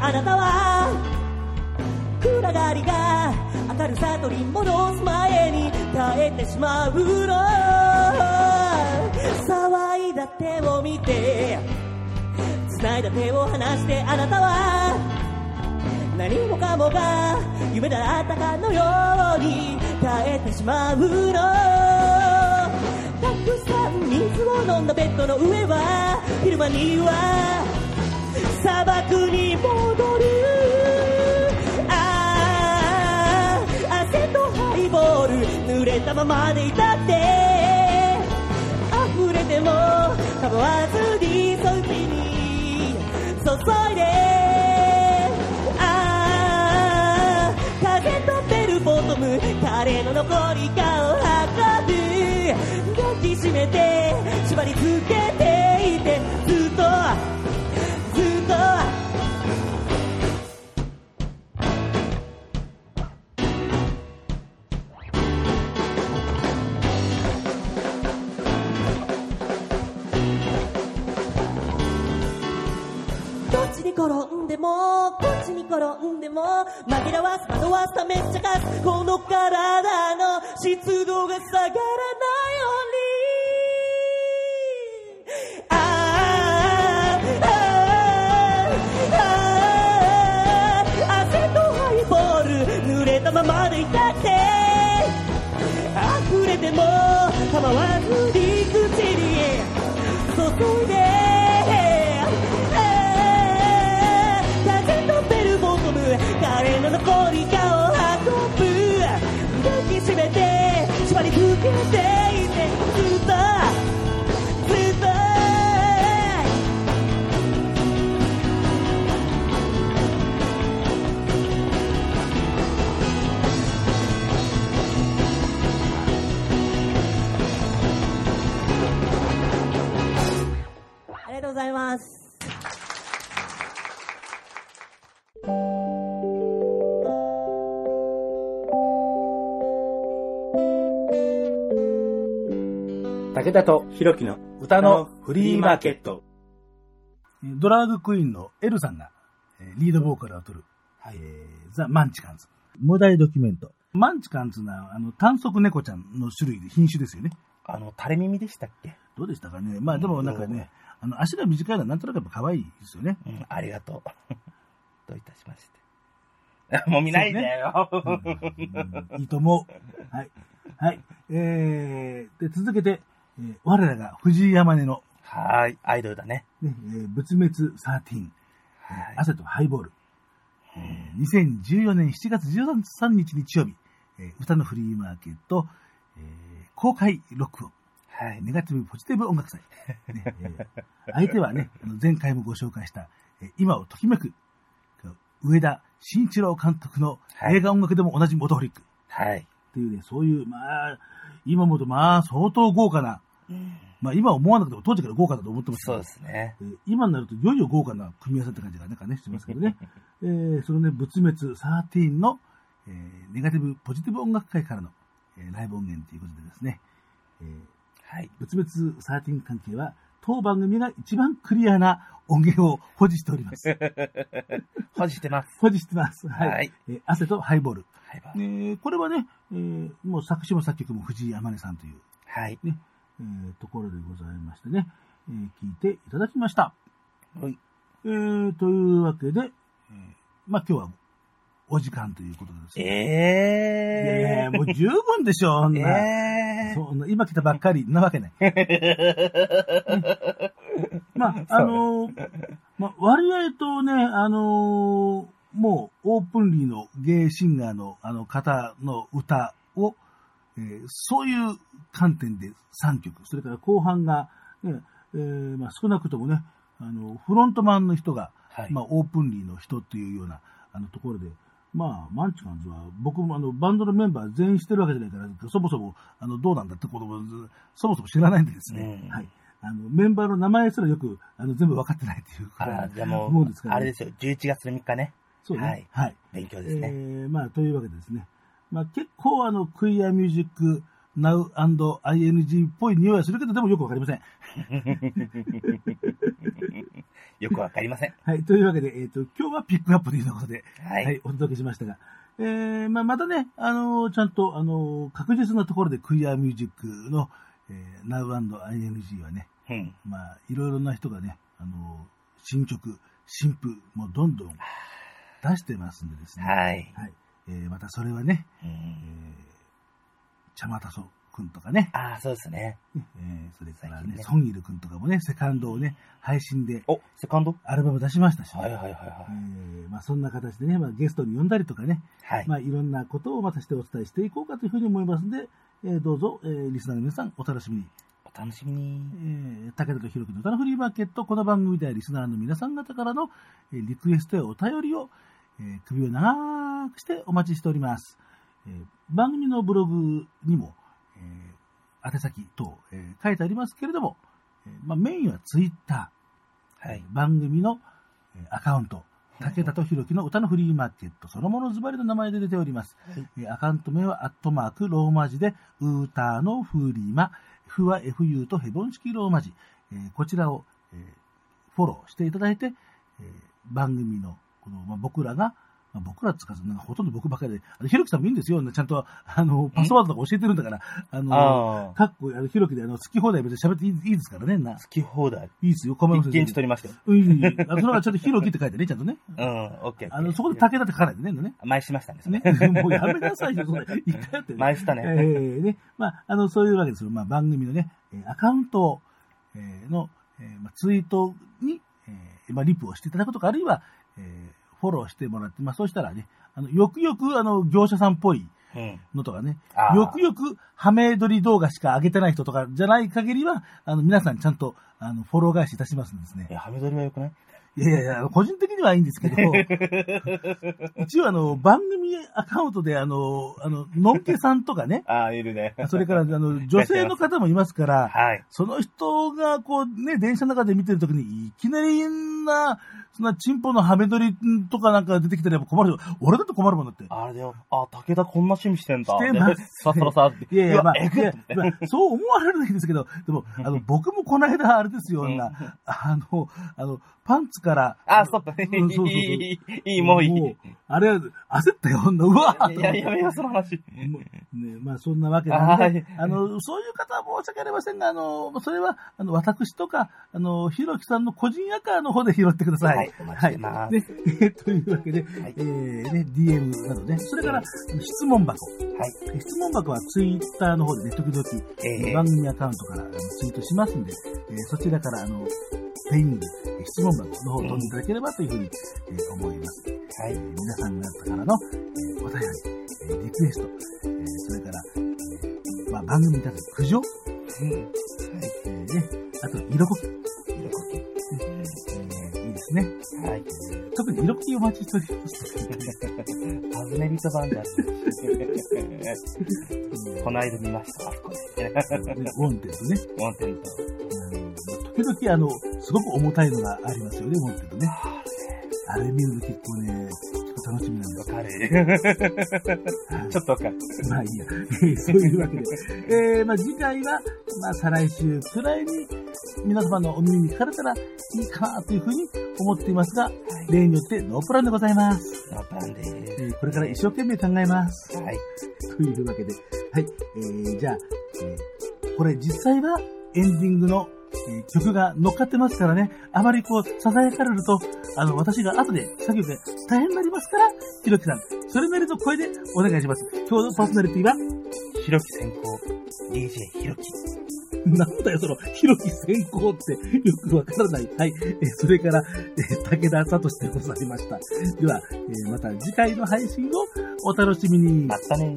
あなたは暗がりが明るさ取り戻す前に耐えてしまうの。騒いだ手を見て繋いだ手を離してあなたは何もかもが夢だったかのように耐えてしまうの。たくさん水を飲んだベッドの上は昼間には砂漠に戻る。ああ、汗とハイボール濡れたままでいたって溢れても構わずにそっちに注いで。ああ、風とベルボトムタレの残り香を運ぶ。抱きしめて縛り付けていてずっとに転んでもこっちに転んでも紛らわす惑わすためちゃかすこの体の湿度が下がらないように汗とハイボール濡れたままでいたって溢れても構わずに口に注いで彼の残り香を運ぶ抱きしめて縛り付けていてずっとずっとありがとうございます。武田とひろきの歌のフリーマーケット。ドラァグクイーンのエルさんがリードボーカルを取る、はい、ザ・マンチカンズ無題ドキュメント。マンチカンズな短足猫ちゃんの種類で品種ですよね。垂れ耳でしたっけ、どうでしたかね。まあでもなんかね、足が短いのはなんとなくやっぱ可愛いですよね、うん、ありがとうどういたしましてもう見ないでよ、いいと思う。はい、はい、で続けて我らが藤井山根のはいアイドルだね、仏滅13、汗とハイボール、2014年7月13日日曜日、歌のフリーマーケット、公開ロックオン、はい、ネガティブポジティブ音楽祭、ね相手はね前回もご紹介した、今をときめく上田慎一郎監督の映画音楽でも同じモトホリック、はいっていうね、そういうまあ今もとまあ相当豪華な、うん、まあ今思わなくても当時から豪華だと思ってますけど、そうですね、今になるといよいよ豪華な組み合わせって感じがなんかねしますけどね、そのね仏滅13の、ネガティブポジティブ音楽会からの、ライブ音源ということでですね、はい、仏滅13関係は当番組が一番クリアな音源を保持しております保持してます保持してます、はいはい、汗とハイボール、これはね、もう作詞も作曲も藤井天音さんという、はいねところでございましてね、聞いていただきました、はいというわけで、まあ今日はお時間ということです、ね、もう十分でしょそんな、そんな今来たばっかりなわけない、ね、まあまあ、割合とねもうオープンリーのゲイシンガーの方の歌を、そういう観点で3曲、それから後半が、ねまあ、少なくともねフロントマンの人が、はいまあ、オープンリーの人というようなところで、まあマンチカンズは僕もバンドのメンバー全員してるわけじゃないからそもそもどうなんだってこともそもそも知らないんでですね、うんはいメンバーの名前すらよく全部分かってないっていうから思うんですから、ね、あれですよ11月の3日ねそうね、はい、はい、勉強ですね、まあというわけでですね、まあ結構クイアミュージック Now and ING っぽい匂いはするけどでもよくわかりませんよくわかりませんはいというわけで今日はピックアップということで、はい、はい、お届けしましたが、まあまたねちゃんと確実なところでクイアミュージックの Now and ING はね、うん、まあいろいろな人がね新曲新譜もどんどん出してますんでですね。はい。はい。またそれはね、ちゃまたそくんとかね。ああ、そうですね。それからね、ソンイルくんとかもね、セカンドをね、配信で、お、セカンド？アルバム出しましたしね。はいはいはいはい。まあそんな形でね、まあゲストに呼んだりとかね、はい。まあいろんなことをまたしてお伝えしていこうかというふうに思いますんで、どうぞ、リスナーの皆さんお楽しみに。お楽しみに。武田とひろきの歌のフリーマーケット。この番組ではリスナーの皆さん方からの、リクエストやお便りを、首を長くしてお待ちしております。番組のブログにも、宛先等、書いてありますけれども、まあ、メインはツイッター、はい、番組のアカウント、武田とひろきの歌のフリーマーケットそのものズバリの名前で出ております、はい、アカウント名はアットマークローマ字で歌のフリーマ、ふは fu とヘボン式ローマ字、こちらを、フォローしていただいて、番組の、この、まあ、僕らっていうか、なんかほとんど僕ばっかりで、ひろきさんもいいんですよ、ね。ちゃんと、パスワードとか教えてるんだから、かっこ、ひろきで、好き放題別に喋っていいですからね、な。好き放題いいですよ、コメントで。現地取りましたよ。うん。それはちょっとひろきって書いてね、ちゃんとね。うん、オッケー。そこで武田って書かないでね、ね。前しましたんですね。もうやめなさいよ、それ。一回やってね。前したね。ね。まあ、そういうわけですよ。まあ、番組のね、アカウントの、ツイートに、リプをしていただくとか、あるいは、フォローしてもらって、まあそうしたらね、よくよく業者さんっぽいのとかね、よくよくハメ撮り動画しか上げてない人とかじゃない限りは、皆さんちゃんとフォロー返しいたしますんですね。いや、ハメ撮りは良くない？いやいや、個人的にはいいんですけど、一応番組アカウントでのんけさんとかね、ああ、いるね。それから女性の方もいますから、はい、その人がこうね、電車の中で見てるときに、いきなりそんなチンポのハメ撮りとかなんか出てきたらやっぱ困るよ。俺だって困るもんだって。あれだよ。あ、武田こんな趣味してんだ。してます。さっさらさって。いやいや、まあ、そう思われるんですけど、でも、僕もこの間あれですよ、パンツから。あ、そうだね。そういい、もういい。あれ、焦ったよ、うわぁ。いや、やめよ、その話。ね、まあ、そんなわけなんで、そういう方は申し訳ありませんが、それは、私とか、ひろきさんの個人アカの方で拾ってください。はい、お待ちしてます。はい。ね、というわけで、はい、ね、DM などね、それから、質問箱。はい。質問箱は Twitter の方でね、時々、番組アカウントからツイートしますんで、そちらから、ペイング、質問箱の方を飛んでいただければというふうに思います。はい。皆さん方からのお便り、リクエスト、それから、まあ、番組に対する苦情、はい。あと、色こき。色こき。いいですね。はい。特に色こきお待ちしております。パズネビトバンダー。この間見ました、あそこで。ウォンテッドね。ウォンテッド。時々すごく重たいのがありますよね、ウォンテッドね。あれ見ると結構ね、楽しみなんです。わかる。ちょっとわかる。まあいいや。そういうわけで。まあ次回は、まあ再来週くらいに皆様のお耳にかかれたらいいかなというふうに思っていますが、例によってノープランでございます。ノープランです。これから一生懸命考えます。はい。というわけで。はい。じゃあ、これ実際はエンディングの曲が乗っかってますからね、あまりこう、囁かれると、私が後で作業で大変になりますから、ひろきさん、それなりの声でお願いします。今日のパーソナリティは、ひろき先行、DJ ひろき。なんだよ、その、ひろき先行ってよくわからない。はい。それから、武田聡でございました。では、また次回の配信をお楽しみに。またね。